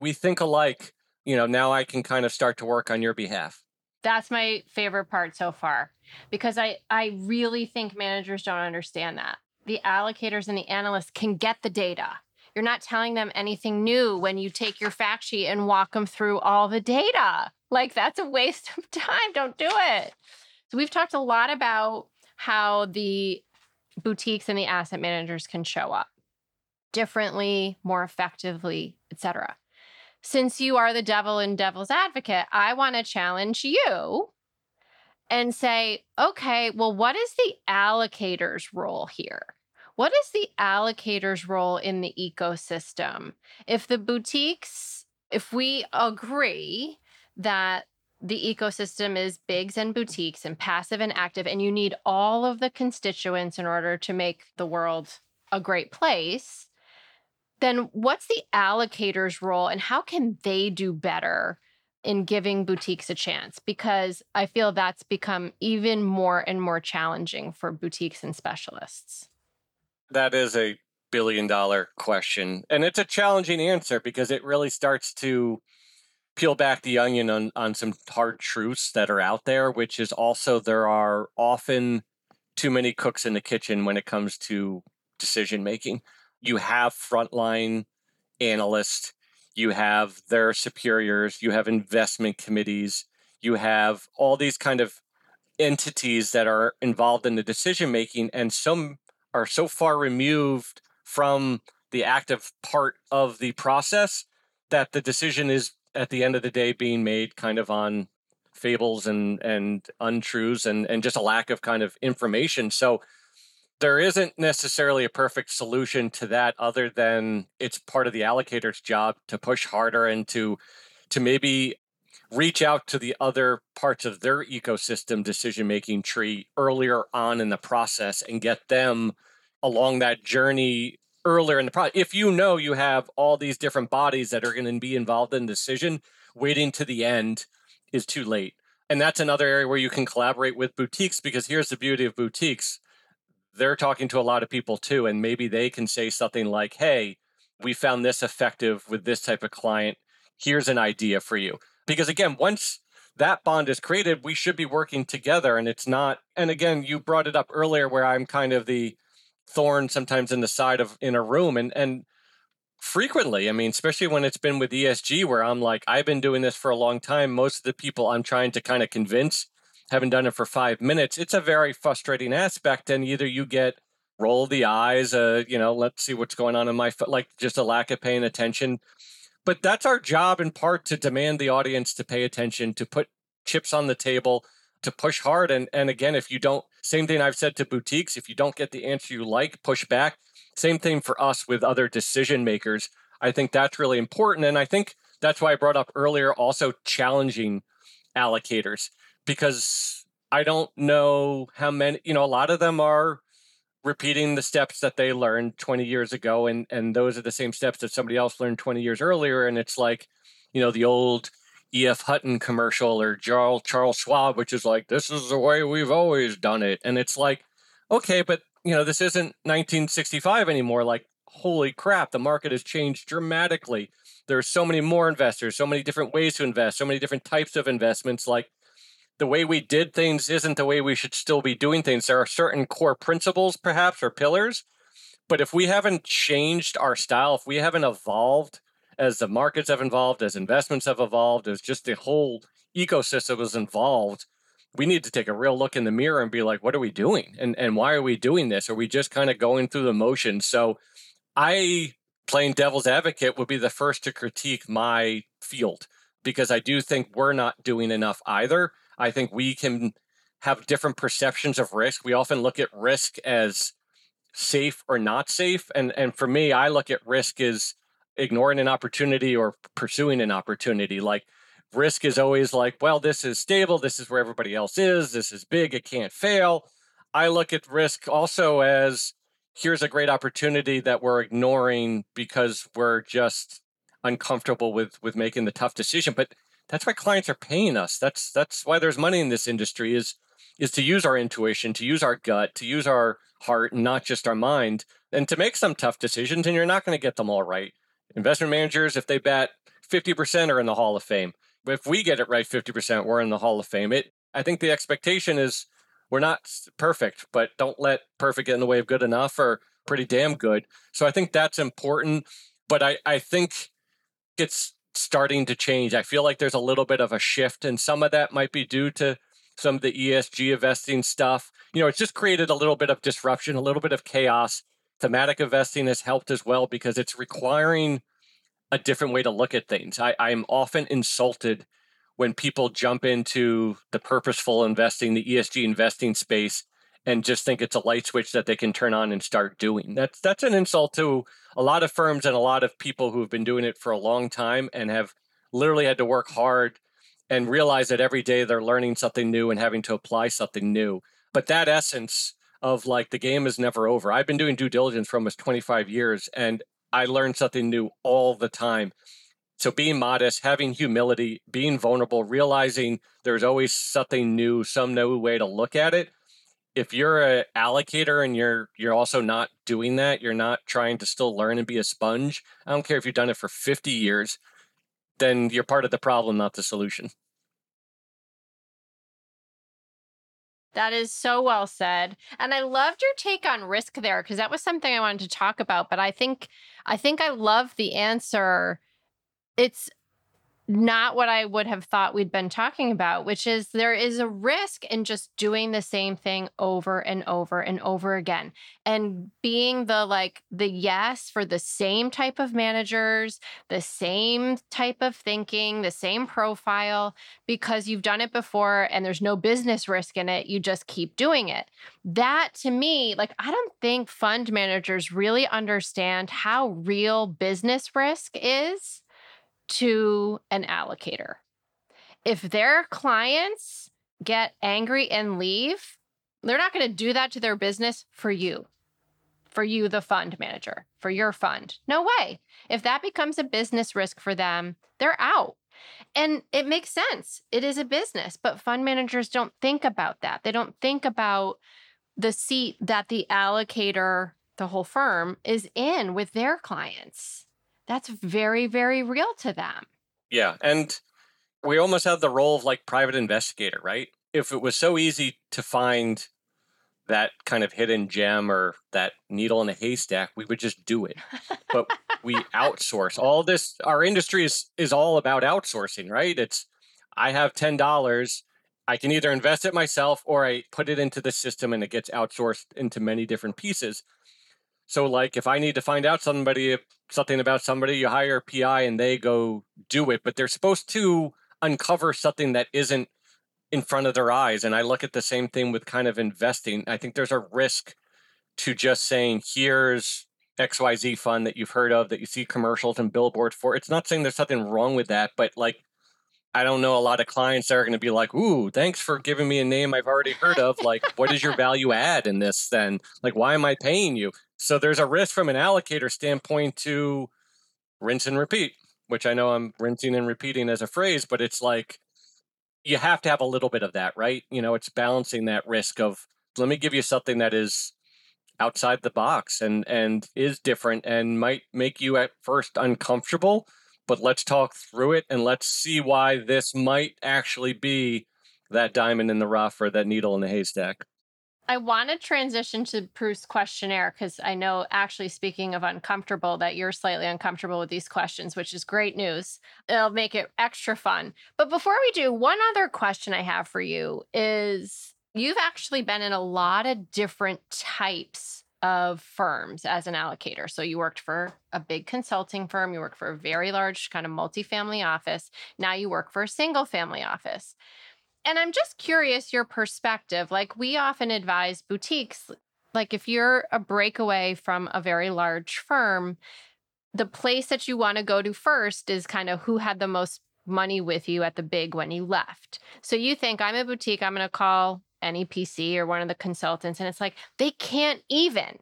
we think alike. You know, now I can kind of start to work on your behalf. That's my favorite part so far, because I really think managers don't understand that. The allocators and the analysts can get the data. You're not telling them anything new when you take your fact sheet and walk them through all the data. Like, that's a waste of time. Don't do it. So we've talked a lot about how the boutiques and the asset managers can show up differently, more effectively, et cetera. Since you are the devil and devil's advocate, I want to challenge you and say, okay, well, what is the allocator's role here? What is the allocator's role in the ecosystem? If the boutiques, if we agree that the ecosystem is bigs and boutiques and passive and active, and you need all of the constituents in order to make the world a great place, then what's the allocator's role and how can they do better in giving boutiques a chance? Because I feel that's become even more and more challenging for boutiques and specialists. That is a billion-dollar question. And it's a challenging answer because it really starts to peel back the onion on some hard truths that are out there, which is also there are often too many cooks in the kitchen when it comes to decision-making. You have frontline analysts, you have their superiors, you have investment committees, you have all these kind of entities that are involved in the decision-making, and some are so far removed from the active part of the process that the decision is, at the end of the day, being made kind of on fables and untruths and just a lack of kind of information. So there isn't necessarily a perfect solution to that other than it's part of the allocator's job to push harder and to maybe reach out to the other parts of their ecosystem decision-making tree earlier on in the process and get them along that journey earlier in the process. If you know you have all these different bodies that are going to be involved in decision, waiting to the end is too late. And that's another area where you can collaborate with boutiques, because here's the beauty of boutiques. They're talking to a lot of people too, and maybe they can say something like, hey, we found this effective with this type of client. Here's an idea for you. Because again, once that bond is created, we should be working together, and it's not. And again, you brought it up earlier where I'm kind of the thorn sometimes in the side of in a room, and frequently, I mean, especially when it's been with ESG, where I'm like, I've been doing this for a long time. Most of the people I'm trying to kind of convince haven't done it for 5 minutes. It's a very frustrating aspect, and either you get roll the eyes, let's see what's going on in my foot, like just a lack of paying attention. But that's our job in part, to demand the audience to pay attention, to put chips on the table, to push hard. And again, if you don't, same thing I've said to boutiques, if you don't get the answer you like, push back. Same thing for us with other decision makers. I think that's really important. And I think that's why I brought up earlier also challenging allocators, because I don't know how many, a lot of them are repeating the steps that they learned 20 years ago. And those are the same steps that somebody else learned 20 years earlier. And it's like, the old E.F. Hutton commercial or Charles Schwab, which is like, this is the way we've always done it. And it's like, okay, but this isn't 1965 anymore. Like, holy crap, the market has changed dramatically. There's so many more investors, so many different ways to invest, so many different types of investments. Like, the way we did things isn't the way we should still be doing things. There are certain core principles, perhaps, or pillars. But if we haven't changed our style, if we haven't evolved as the markets have evolved, as investments have evolved, as just the whole ecosystem was involved, we need to take a real look in the mirror and be like, what are we doing? And why are we doing this? Are we just kind of going through the motions? So I, playing devil's advocate, would be the first to critique my field, because I do think we're not doing enough either. I think we can have different perceptions of risk. We often look at risk as safe or not safe. And for me, I look at risk as ignoring an opportunity or pursuing an opportunity. Like, risk is always like, well, this is stable. This is where everybody else is. This is big. It can't fail. I look at risk also as, here's a great opportunity that we're ignoring because we're just uncomfortable with making the tough decision. But that's why clients are paying us. That's why there's money in this industry, is to use our intuition, to use our gut, to use our heart, and not just our mind, and to make some tough decisions. And you're not going to get them all right. Investment managers, if they bat 50%, are in the Hall of Fame. If we get it right 50%, we're in the Hall of Fame. I think the expectation is we're not perfect, but don't let perfect get in the way of good enough or pretty damn good. So I think that's important. But I think it's starting to change. I feel like there's a little bit of a shift, and some of that might be due to some of the ESG investing stuff. It's just created a little bit of disruption, a little bit of chaos. Thematic investing has helped as well, because it's requiring a different way to look at things. I'm often insulted when people jump into the purposeful investing, the ESG investing space, and just think it's a light switch that they can turn on and start doing. That's an insult to a lot of firms and a lot of people who have been doing it for a long time and have literally had to work hard and realize that every day they're learning something new and having to apply something new. But that essence of like, the game is never over. I've been doing due diligence for almost 25 years, and I learn something new all the time. So being modest, having humility, being vulnerable, realizing there's always something new, some new way to look at it, if you're an allocator and you're also not doing that, you're not trying to still learn and be a sponge, I don't care if you've done it for 50 years, then you're part of the problem, not the solution. That is so well said. And I loved your take on risk there, because that was something I wanted to talk about. But I think I love the answer. It's not what I would have thought we'd been talking about, which is there is a risk in just doing the same thing over and over and over again, and being the yes for the same type of managers, the same type of thinking, the same profile, because you've done it before and there's no business risk in it. You just keep doing it. That to me, I don't think fund managers really understand how real business risk is to an allocator. If their clients get angry and leave, they're not going to do that to their business for you, the fund manager, for your fund. No way. If that becomes a business risk for them, they're out. And it makes sense. It is a business, but fund managers don't think about that. They don't think about the seat that the allocator, the whole firm, is in with their clients. That's very, very real to them. Yeah. And we almost have the role of private investigator, right? If it was so easy to find that kind of hidden gem or that needle in a haystack, we would just do it. But we outsource all this. Our industry is all about outsourcing, right? It's, I have $10. I can either invest it myself or I put it into the system and it gets outsourced into many different pieces. So if I need to find out something about somebody, you hire a PI and they go do it, but they're supposed to uncover something that isn't in front of their eyes. And I look at the same thing with kind of investing. I think there's a risk to just saying, here's XYZ fund that you've heard of, that you see commercials and billboards for. It's not saying there's something wrong with that, but I don't know a lot of clients that are going to be like, ooh, thanks for giving me a name I've already heard of. What is your value add in this then? Why am I paying you? So there's a risk from an allocator standpoint to rinse and repeat, which I know I'm rinsing and repeating as a phrase, but it's you have to have a little bit of that, right? It's balancing that risk of, let me give you something that is outside the box and is different and might make you at first uncomfortable, but let's talk through it and let's see why this might actually be that diamond in the rough or that needle in the haystack. I want to transition to Bruce's questionnaire, because I know, actually, speaking of uncomfortable, that you're slightly uncomfortable with these questions, which is great news. It'll make it extra fun. But before we do, one other question I have for you is, you've actually been in a lot of different types of firms as an allocator. So you worked for a big consulting firm. You worked for a very large kind of multifamily office. Now you work for a single family office. And I'm just curious your perspective. We often advise boutiques, if you're a breakaway from a very large firm, the place that you want to go to first is kind of who had the most money with you at the big when you left. So you think, I'm a boutique, I'm going to call NEPC or one of the consultants. And it's they can't even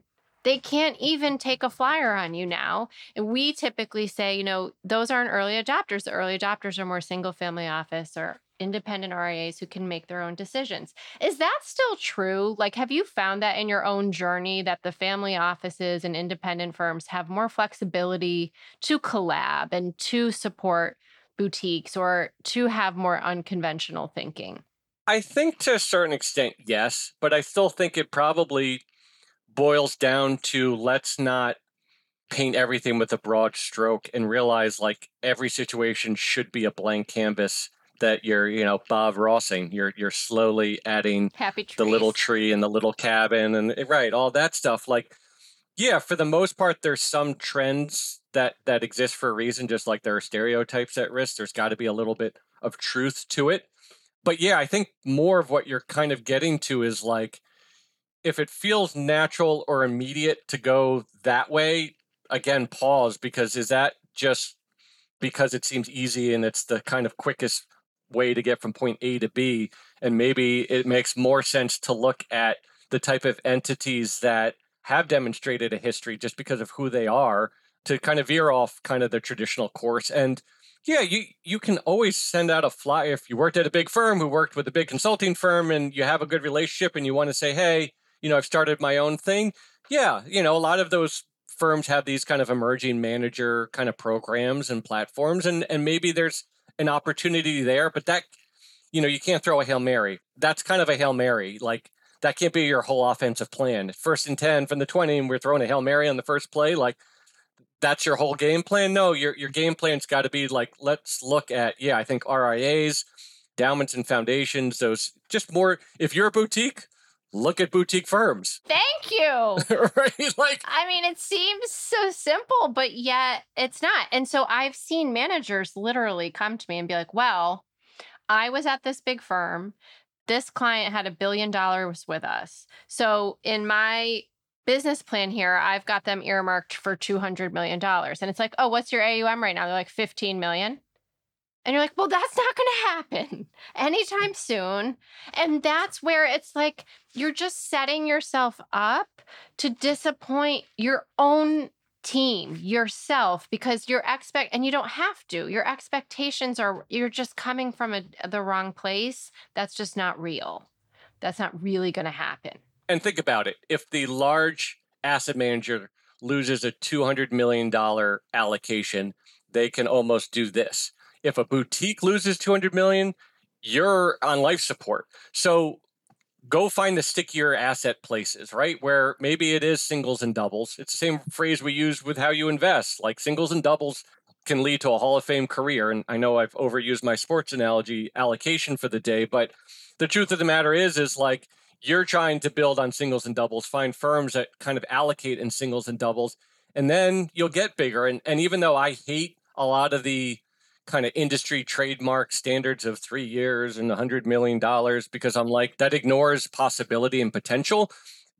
take a flyer on you now. And we typically say, those aren't early adopters. The early adopters are more single family office or independent RIAs who can make their own decisions. Is that still true? Have you found that in your own journey that the family offices and independent firms have more flexibility to collab and to support boutiques or to have more unconventional thinking? I think to a certain extent, yes, but I still think it probably boils down to, let's not paint everything with a broad stroke and realize every situation should be a blank canvas that you're, Bob Rossing, you're slowly adding the little tree and the little cabin and right, all that stuff. Yeah, for the most part, there's some trends that exist for a reason, just like there are stereotypes at risk. There's got to be a little bit of truth to it. But yeah, I think more of what you're kind of getting to is if it feels natural or immediate to go that way, again, pause, because is that just because it seems easy and it's the kind of quickest way to get from point A to B? And maybe it makes more sense to look at the type of entities that have demonstrated a history just because of who they are, to kind of veer off kind of the traditional course. And Yeah, you can always send out a flyer. If you worked at a big firm who worked with a big consulting firm and you have a good relationship and you want to say, hey, you know, I've started my own thing. Yeah, you know, a lot of those firms have these kind of emerging manager kind of programs and platforms, and maybe there's an opportunity there, but that, you know, you can't throw a Hail Mary. That's kind of a Hail Mary. Like, that can't be your whole offensive plan. 1st and 10 from the 20, and we're throwing a Hail Mary on the first play. Like, that's your whole game plan? No, your game plan's got to be like, let's look at, yeah, I think RIAs, endowments and foundations, those just more, if you're a boutique, look at boutique firms. Thank you. Right? Like, I mean, it seems so simple, but yet it's not. And so I've seen managers literally come to me and be like, well, I was at this big firm. This client had $1 billion with us. So in my business plan here, I've got them earmarked for $200 million. And it's like, oh, what's your AUM right now? They're like 15 million. And you're like, well, that's not going to happen anytime soon. And that's where it's like, you're just setting yourself up to disappoint your own team, yourself, because and you don't have to, your expectations are, you're just coming from the wrong place. That's just not real. That's not really going to happen. And think about it. If the large asset manager loses a $200 million allocation, they can almost do this. If a boutique loses $200 million, you're on life support. So go find the stickier asset places, right? Where maybe it is singles and doubles. It's the same phrase we use with how you invest. Like, singles and doubles can lead to a Hall of Fame career. And I know I've overused my sports analogy allocation for the day, but the truth of the matter is like, you're trying to build on singles and doubles, find firms that kind of allocate in singles and doubles, and then you'll get bigger. And even though I hate a lot of the kind of industry trademark standards of 3 years and $100 million, because I'm like, that ignores possibility and potential.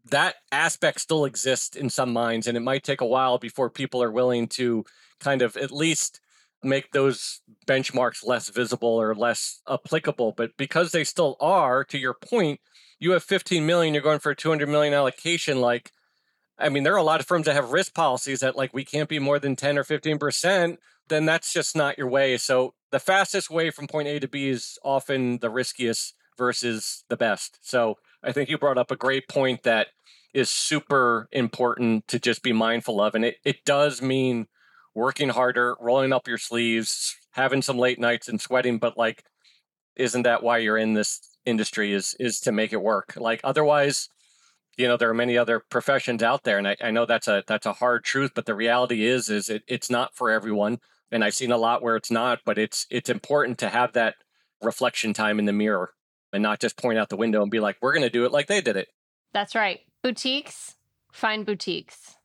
That aspect still exists in some minds, and it might take a while before people are willing to kind of at least make those benchmarks less visible or less applicable. But because they still are, to your point, you have 15 million, you're going for a 200 million allocation. Like, I mean, there are a lot of firms that have risk policies that like, we can't be more than 10 or 15%. Then that's just not your way. So the fastest way from point A to B is often the riskiest versus the best. So I think you brought up a great point that is super important to just be mindful of. And it does mean working harder, rolling up your sleeves, having some late nights and sweating. But like, isn't that why you're in this industry is to make it work? Like, otherwise, you know, there are many other professions out there. And I know that's a hard truth, but the reality is it's not for everyone. And I've seen a lot where it's not, but it's important to have that reflection time in the mirror and not just point out the window and be like, we're going to do it like they did it. That's right. Boutiques, find boutiques.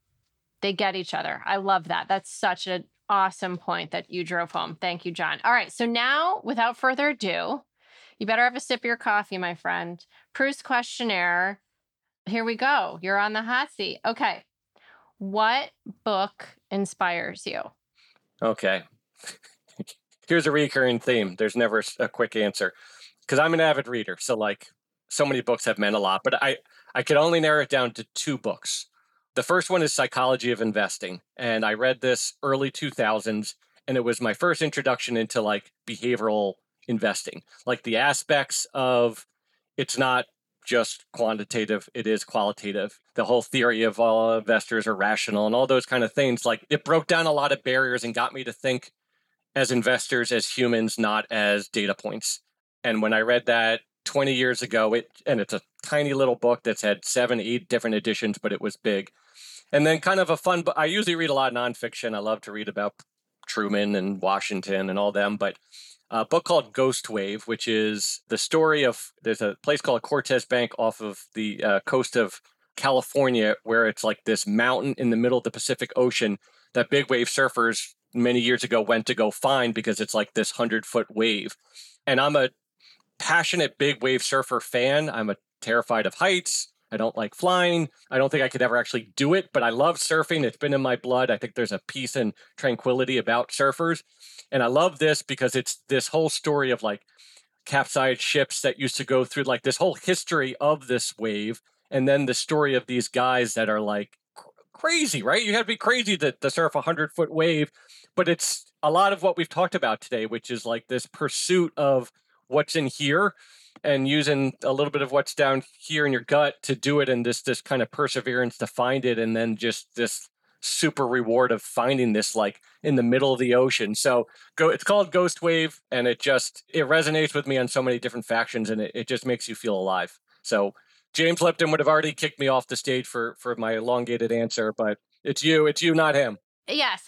They get each other. I love that. That's such an awesome point that you drove home. Thank you, John. All right. So now, without further ado, you better have a sip of your coffee, my friend. Bruce questionnaire. Here we go. You're on the hot seat. Okay. What book inspires you? Okay. Here's a recurring theme. There's never a quick answer because I'm an avid reader. So like, so many books have meant a lot, but I could only narrow it down to two books. The first one is Psychology of Investing. And I read this early 2000s, and it was my first introduction into like behavioral investing, like the aspects of it's not just quantitative, it is qualitative. The whole theory of all investors are rational and all those kind of things. Like, it broke down a lot of barriers and got me to think as investors, as humans, not as data points. And when I read that 20 years ago, it's a tiny little book that's had 7, 8 different editions, but it was big. And then kind of a fun book. I usually read a lot of nonfiction. I love to read about Truman and Washington and all them, but a book called Ghost Wave, which is the story of, there's a place called Cortez Bank off of the coast of California, where it's like this mountain in the middle of the Pacific Ocean that big wave surfers many years ago went to go find because it's like this 100-foot wave. And I'm a passionate big wave surfer fan. I'm terrified of heights. I don't like flying. I don't think I could ever actually do it, but I love surfing. It's been in my blood. I think there's a peace and tranquility about surfers. And I love this because it's this whole story of like capsized ships that used to go through like this whole history of this wave. And then the story of these guys that are like crazy, right? You have to be crazy to surf a 100-foot wave. But it's a lot of what we've talked about today, which is like this pursuit of what's in here and using a little bit of what's down here in your gut to do it, and this kind of perseverance to find it, and then just this super reward of finding this like in the middle of the ocean. So it's called Ghost Wave, and it resonates with me on so many different factions, and it just makes you feel alive. So James Lipton would have already kicked me off the stage for my elongated answer, but it's you, not him. Yes,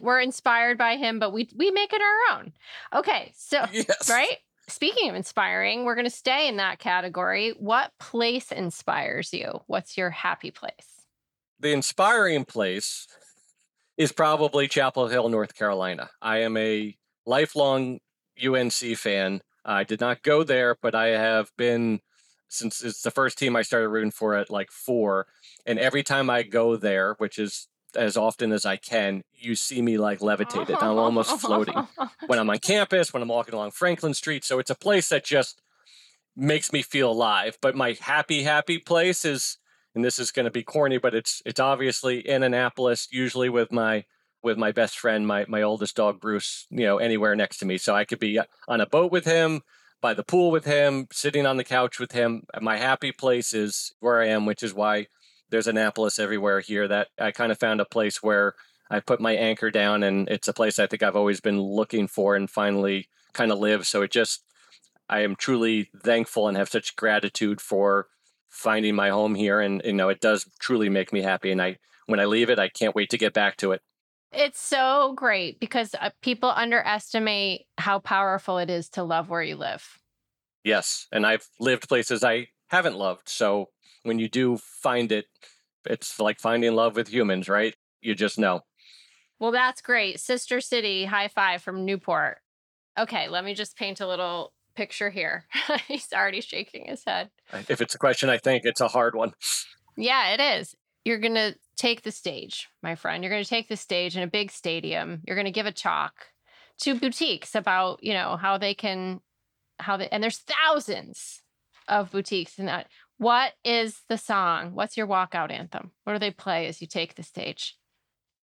we're inspired by him, but we make it our own. Okay, so yes. Right? Speaking of inspiring, we're going to stay in that category. What place inspires you? What's your happy place? The inspiring place is probably Chapel Hill, North Carolina. I am a lifelong UNC fan. I did not go there, but I have been since it's the first team I started rooting for at like 4. And every time I go there, which is as often as I can, you see me like levitated. I'm almost floating when I'm on campus, when I'm walking along Franklin Street. So it's a place that just makes me feel alive. But my happy place is, and this is going to be corny, but it's obviously in Annapolis, usually with my best friend, my oldest dog, Bruce, anywhere next to me. So I could be on a boat with him, by the pool with him, sitting on the couch with him. My happy place is where I am, which is why there's Annapolis everywhere here. That I kind of found a place where I put my anchor down, and it's a place I think I've always been looking for and finally kind of live. So I am truly thankful and have such gratitude for finding my home here. And, it does truly make me happy. And when I leave it, I can't wait to get back to it. It's so great because people underestimate how powerful it is to love where you live. Yes. And I've lived places I haven't loved. So when you do find it, it's like finding love with humans, right? You just know. Well, that's great. Sister City, high five from Newport. Okay, let me just paint a little picture here. He's already shaking his head. If it's a question, I think it's a hard one. Yeah, it is. You're going to take the stage, my friend. You're going to take the stage in a big stadium. You're going to give a talk to boutiques about, and there's thousands of boutiques in that. What is the song? What's your walkout anthem? What do they play as you take the stage?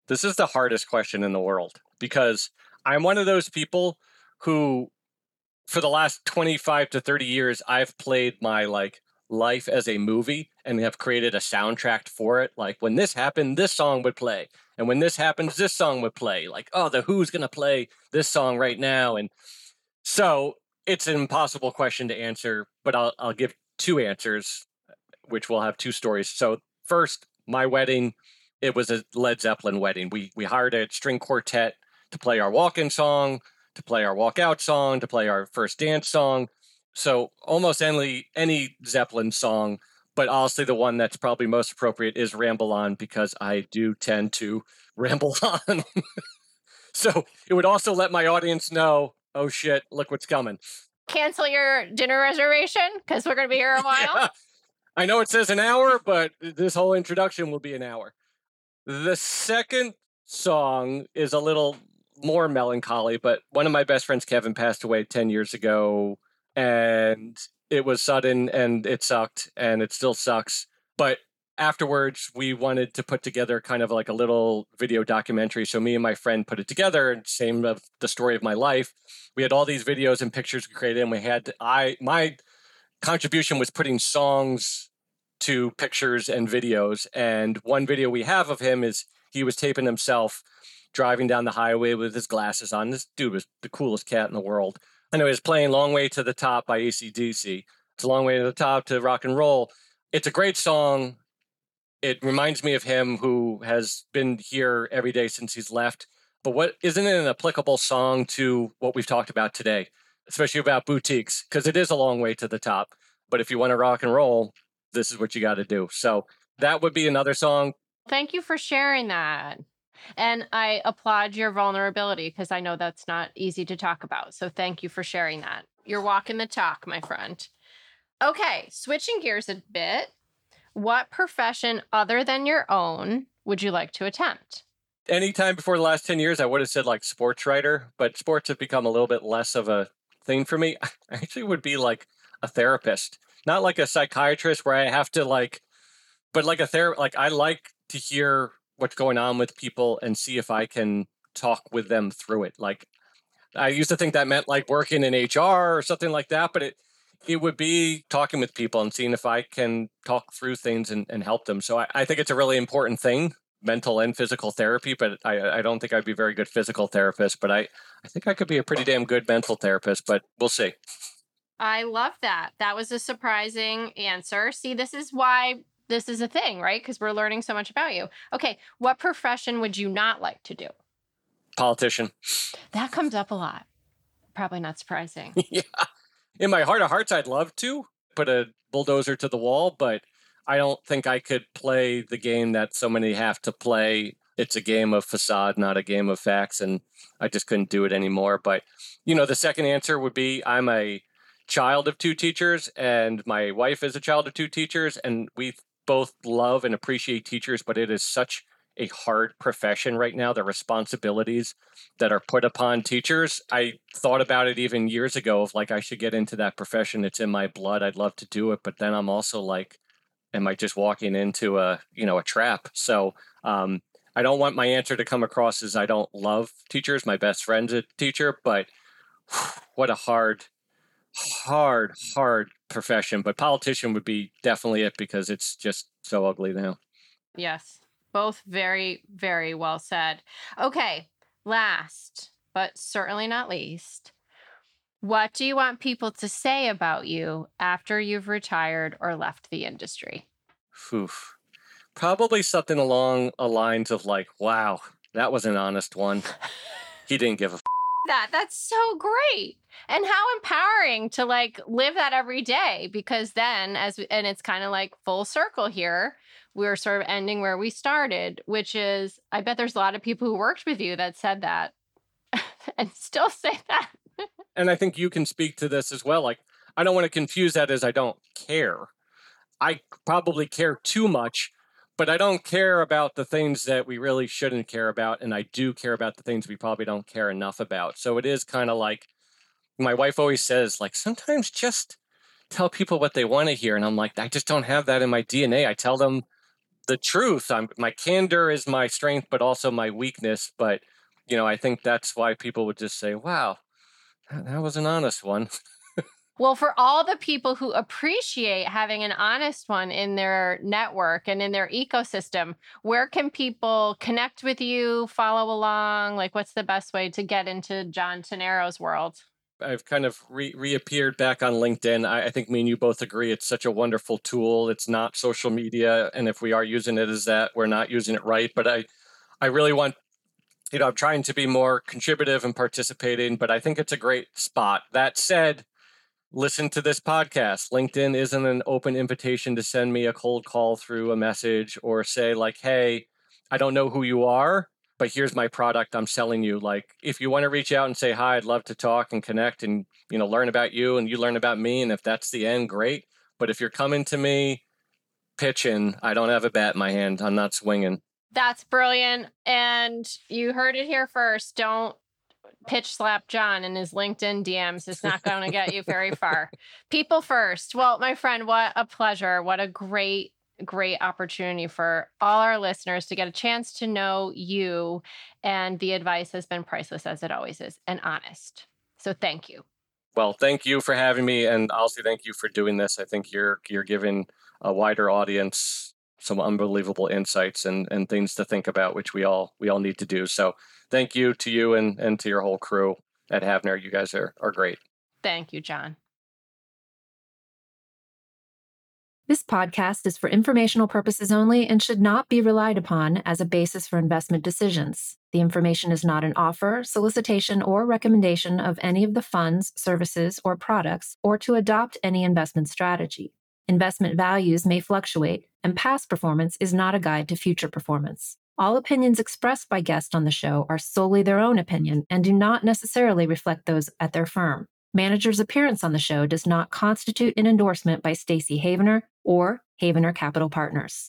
This is the hardest question in the world because I'm one of those people who, for the last 25 to 30 years, I've played my life as a movie and have created a soundtrack for it. Like when this happened, this song would play. And when this happens, this song would play. Like, oh, the Who's going to play this song right now. And so it's an impossible question to answer, but I'll give two answers, which will have two stories. So first, my wedding, it was a Led Zeppelin wedding. We hired a string quartet to play our walk-in song, to play our walkout song, to play our first dance song. So almost any Zeppelin song, but honestly, the one that's probably most appropriate is Ramble On because I do tend to ramble on. So it would also let my audience know, oh shit, look what's coming. Cancel your dinner reservation because we're going to be here a while. Yeah. I know it says an hour, but this whole introduction will be an hour. The second song is a little more melancholy, but one of my best friends, Kevin, passed away 10 years ago, and it was sudden, and it sucked, and it still sucks. But afterwards, we wanted to put together kind of like a little video documentary. So me and my friend put it together, and same of the story of my life. We had all these videos and pictures we created, and my contribution was putting songs to pictures and videos. And one video we have of him is he was taping himself driving down the highway with his glasses on. This dude was the coolest cat in the world. And he was playing Long Way to the Top by AC/DC. It's a long way to the top to rock and roll. It's a great song. It reminds me of him who has been here every day since he's left. But what isn't it an applicable song to what we've talked about today, especially about boutiques, because it is a long way to the top. But if you want to rock and roll, this is what you got to do. So that would be another song. Thank you for sharing that. And I applaud your vulnerability because I know that's not easy to talk about. So thank you for sharing that. You're walking the talk, my friend. Okay, switching gears a bit. What profession other than your own would you like to attempt? Anytime before the last 10 years, I would have said like sports writer, but sports have become a little bit less of a thing for me. I actually would be like a therapist, not like a psychiatrist where I have to like, but like a therapist. Like I like to hear what's going on with people and see if I can talk with them through it. Like, I used to think that meant like working in HR or something like that, but it would be talking with people and seeing if I can talk through things and help them. So I think it's a really important thing, mental and physical therapy, but I don't think I'd be a very good physical therapist, but I think I could be a pretty damn good mental therapist, but we'll see. I love that. That was a surprising answer. See, this is why this is a thing, right? Because we're learning so much about you. Okay, what profession would you not like to do? Politician. That comes up a lot. Probably not surprising. Yeah. In my heart of hearts, I'd love to put a bulldozer to the wall, but I don't think I could play the game that so many have to play. It's a game of facade, not a game of facts, and I just couldn't do it anymore. But, you know, the second answer would be I'm a child of two teachers, and my wife is a child of two teachers, and we both love and appreciate teachers, but it is such a hard profession right now, the responsibilities that are put upon teachers. I thought about it even years ago of like, I should get into that profession. It's in my blood. I'd love to do it. But then I'm also like, am I just walking into a trap? So I don't want my answer to come across as I don't love teachers. My best friend's a teacher, but what a hard profession. But politician would be definitely it because it's just so ugly now. Yes. Both very, very well said. Okay, last, but certainly not least, what do you want people to say about you after you've retired or left the industry? Oof. Probably something along the lines of like, wow, that was an honest one. He didn't give a f- that. That's so great. And how empowering to like live that every day, because then and it's kind of like full circle here. We're sort of ending where we started, which is, I bet there's a lot of people who worked with you that said that and still say that. And I think you can speak to this as well. Like, I don't want to confuse that as I don't care. I probably care too much, but I don't care about the things that we really shouldn't care about. And I do care about the things we probably don't care enough about. So it is kind of like, my wife always says, like, sometimes just tell people what they want to hear. And I'm like, I just don't have that in my DNA. I tell them the truth. My candor is my strength, but also my weakness. But, you know, I think that's why people would just say, wow, that was an honest one. Well, for all the people who appreciate having an honest one in their network and in their ecosystem, where can people connect with you, follow along? Like, what's the best way to get into John Tennaro's world? I've kind of reappeared back on LinkedIn. I think me and you both agree it's such a wonderful tool. It's not social media. And if we are using it as that, we're not using it right. But I really want, you know, I'm trying to be more contributive and participating, but I think it's a great spot. That said, listen to this podcast. LinkedIn isn't an open invitation to send me a cold call through a message or say like, hey, I don't know who you are, but here's my product I'm selling you. Like, if you want to reach out and say, hi, I'd love to talk and connect and, you know, learn about you and you learn about me. And if that's the end, great. But if you're coming to me pitching, I don't have a bat in my hand. I'm not swinging. That's brilliant. And you heard it here first. Don't pitch slap John in his LinkedIn DMs. It's not going to get you very far. People first. Well, my friend, what a pleasure. What a great opportunity for all our listeners to get a chance to know you. And the advice has been priceless, as it always is, and honest. So thank you. Well, thank you for having me. And also thank you for doing this. I think you're giving a wider audience some unbelievable insights and things to think about, which we all need to do. So thank you to you and to your whole crew at Havener. You guys are great. Thank you, John. This podcast is for informational purposes only and should not be relied upon as a basis for investment decisions. The information is not an offer, solicitation, or recommendation of any of the funds, services, or products, or to adopt any investment strategy. Investment values may fluctuate, and past performance is not a guide to future performance. All opinions expressed by guests on the show are solely their own opinion and do not necessarily reflect those at their firm. Manager's appearance on the show does not constitute an endorsement by Stacey Havener or Havener Capital Partners.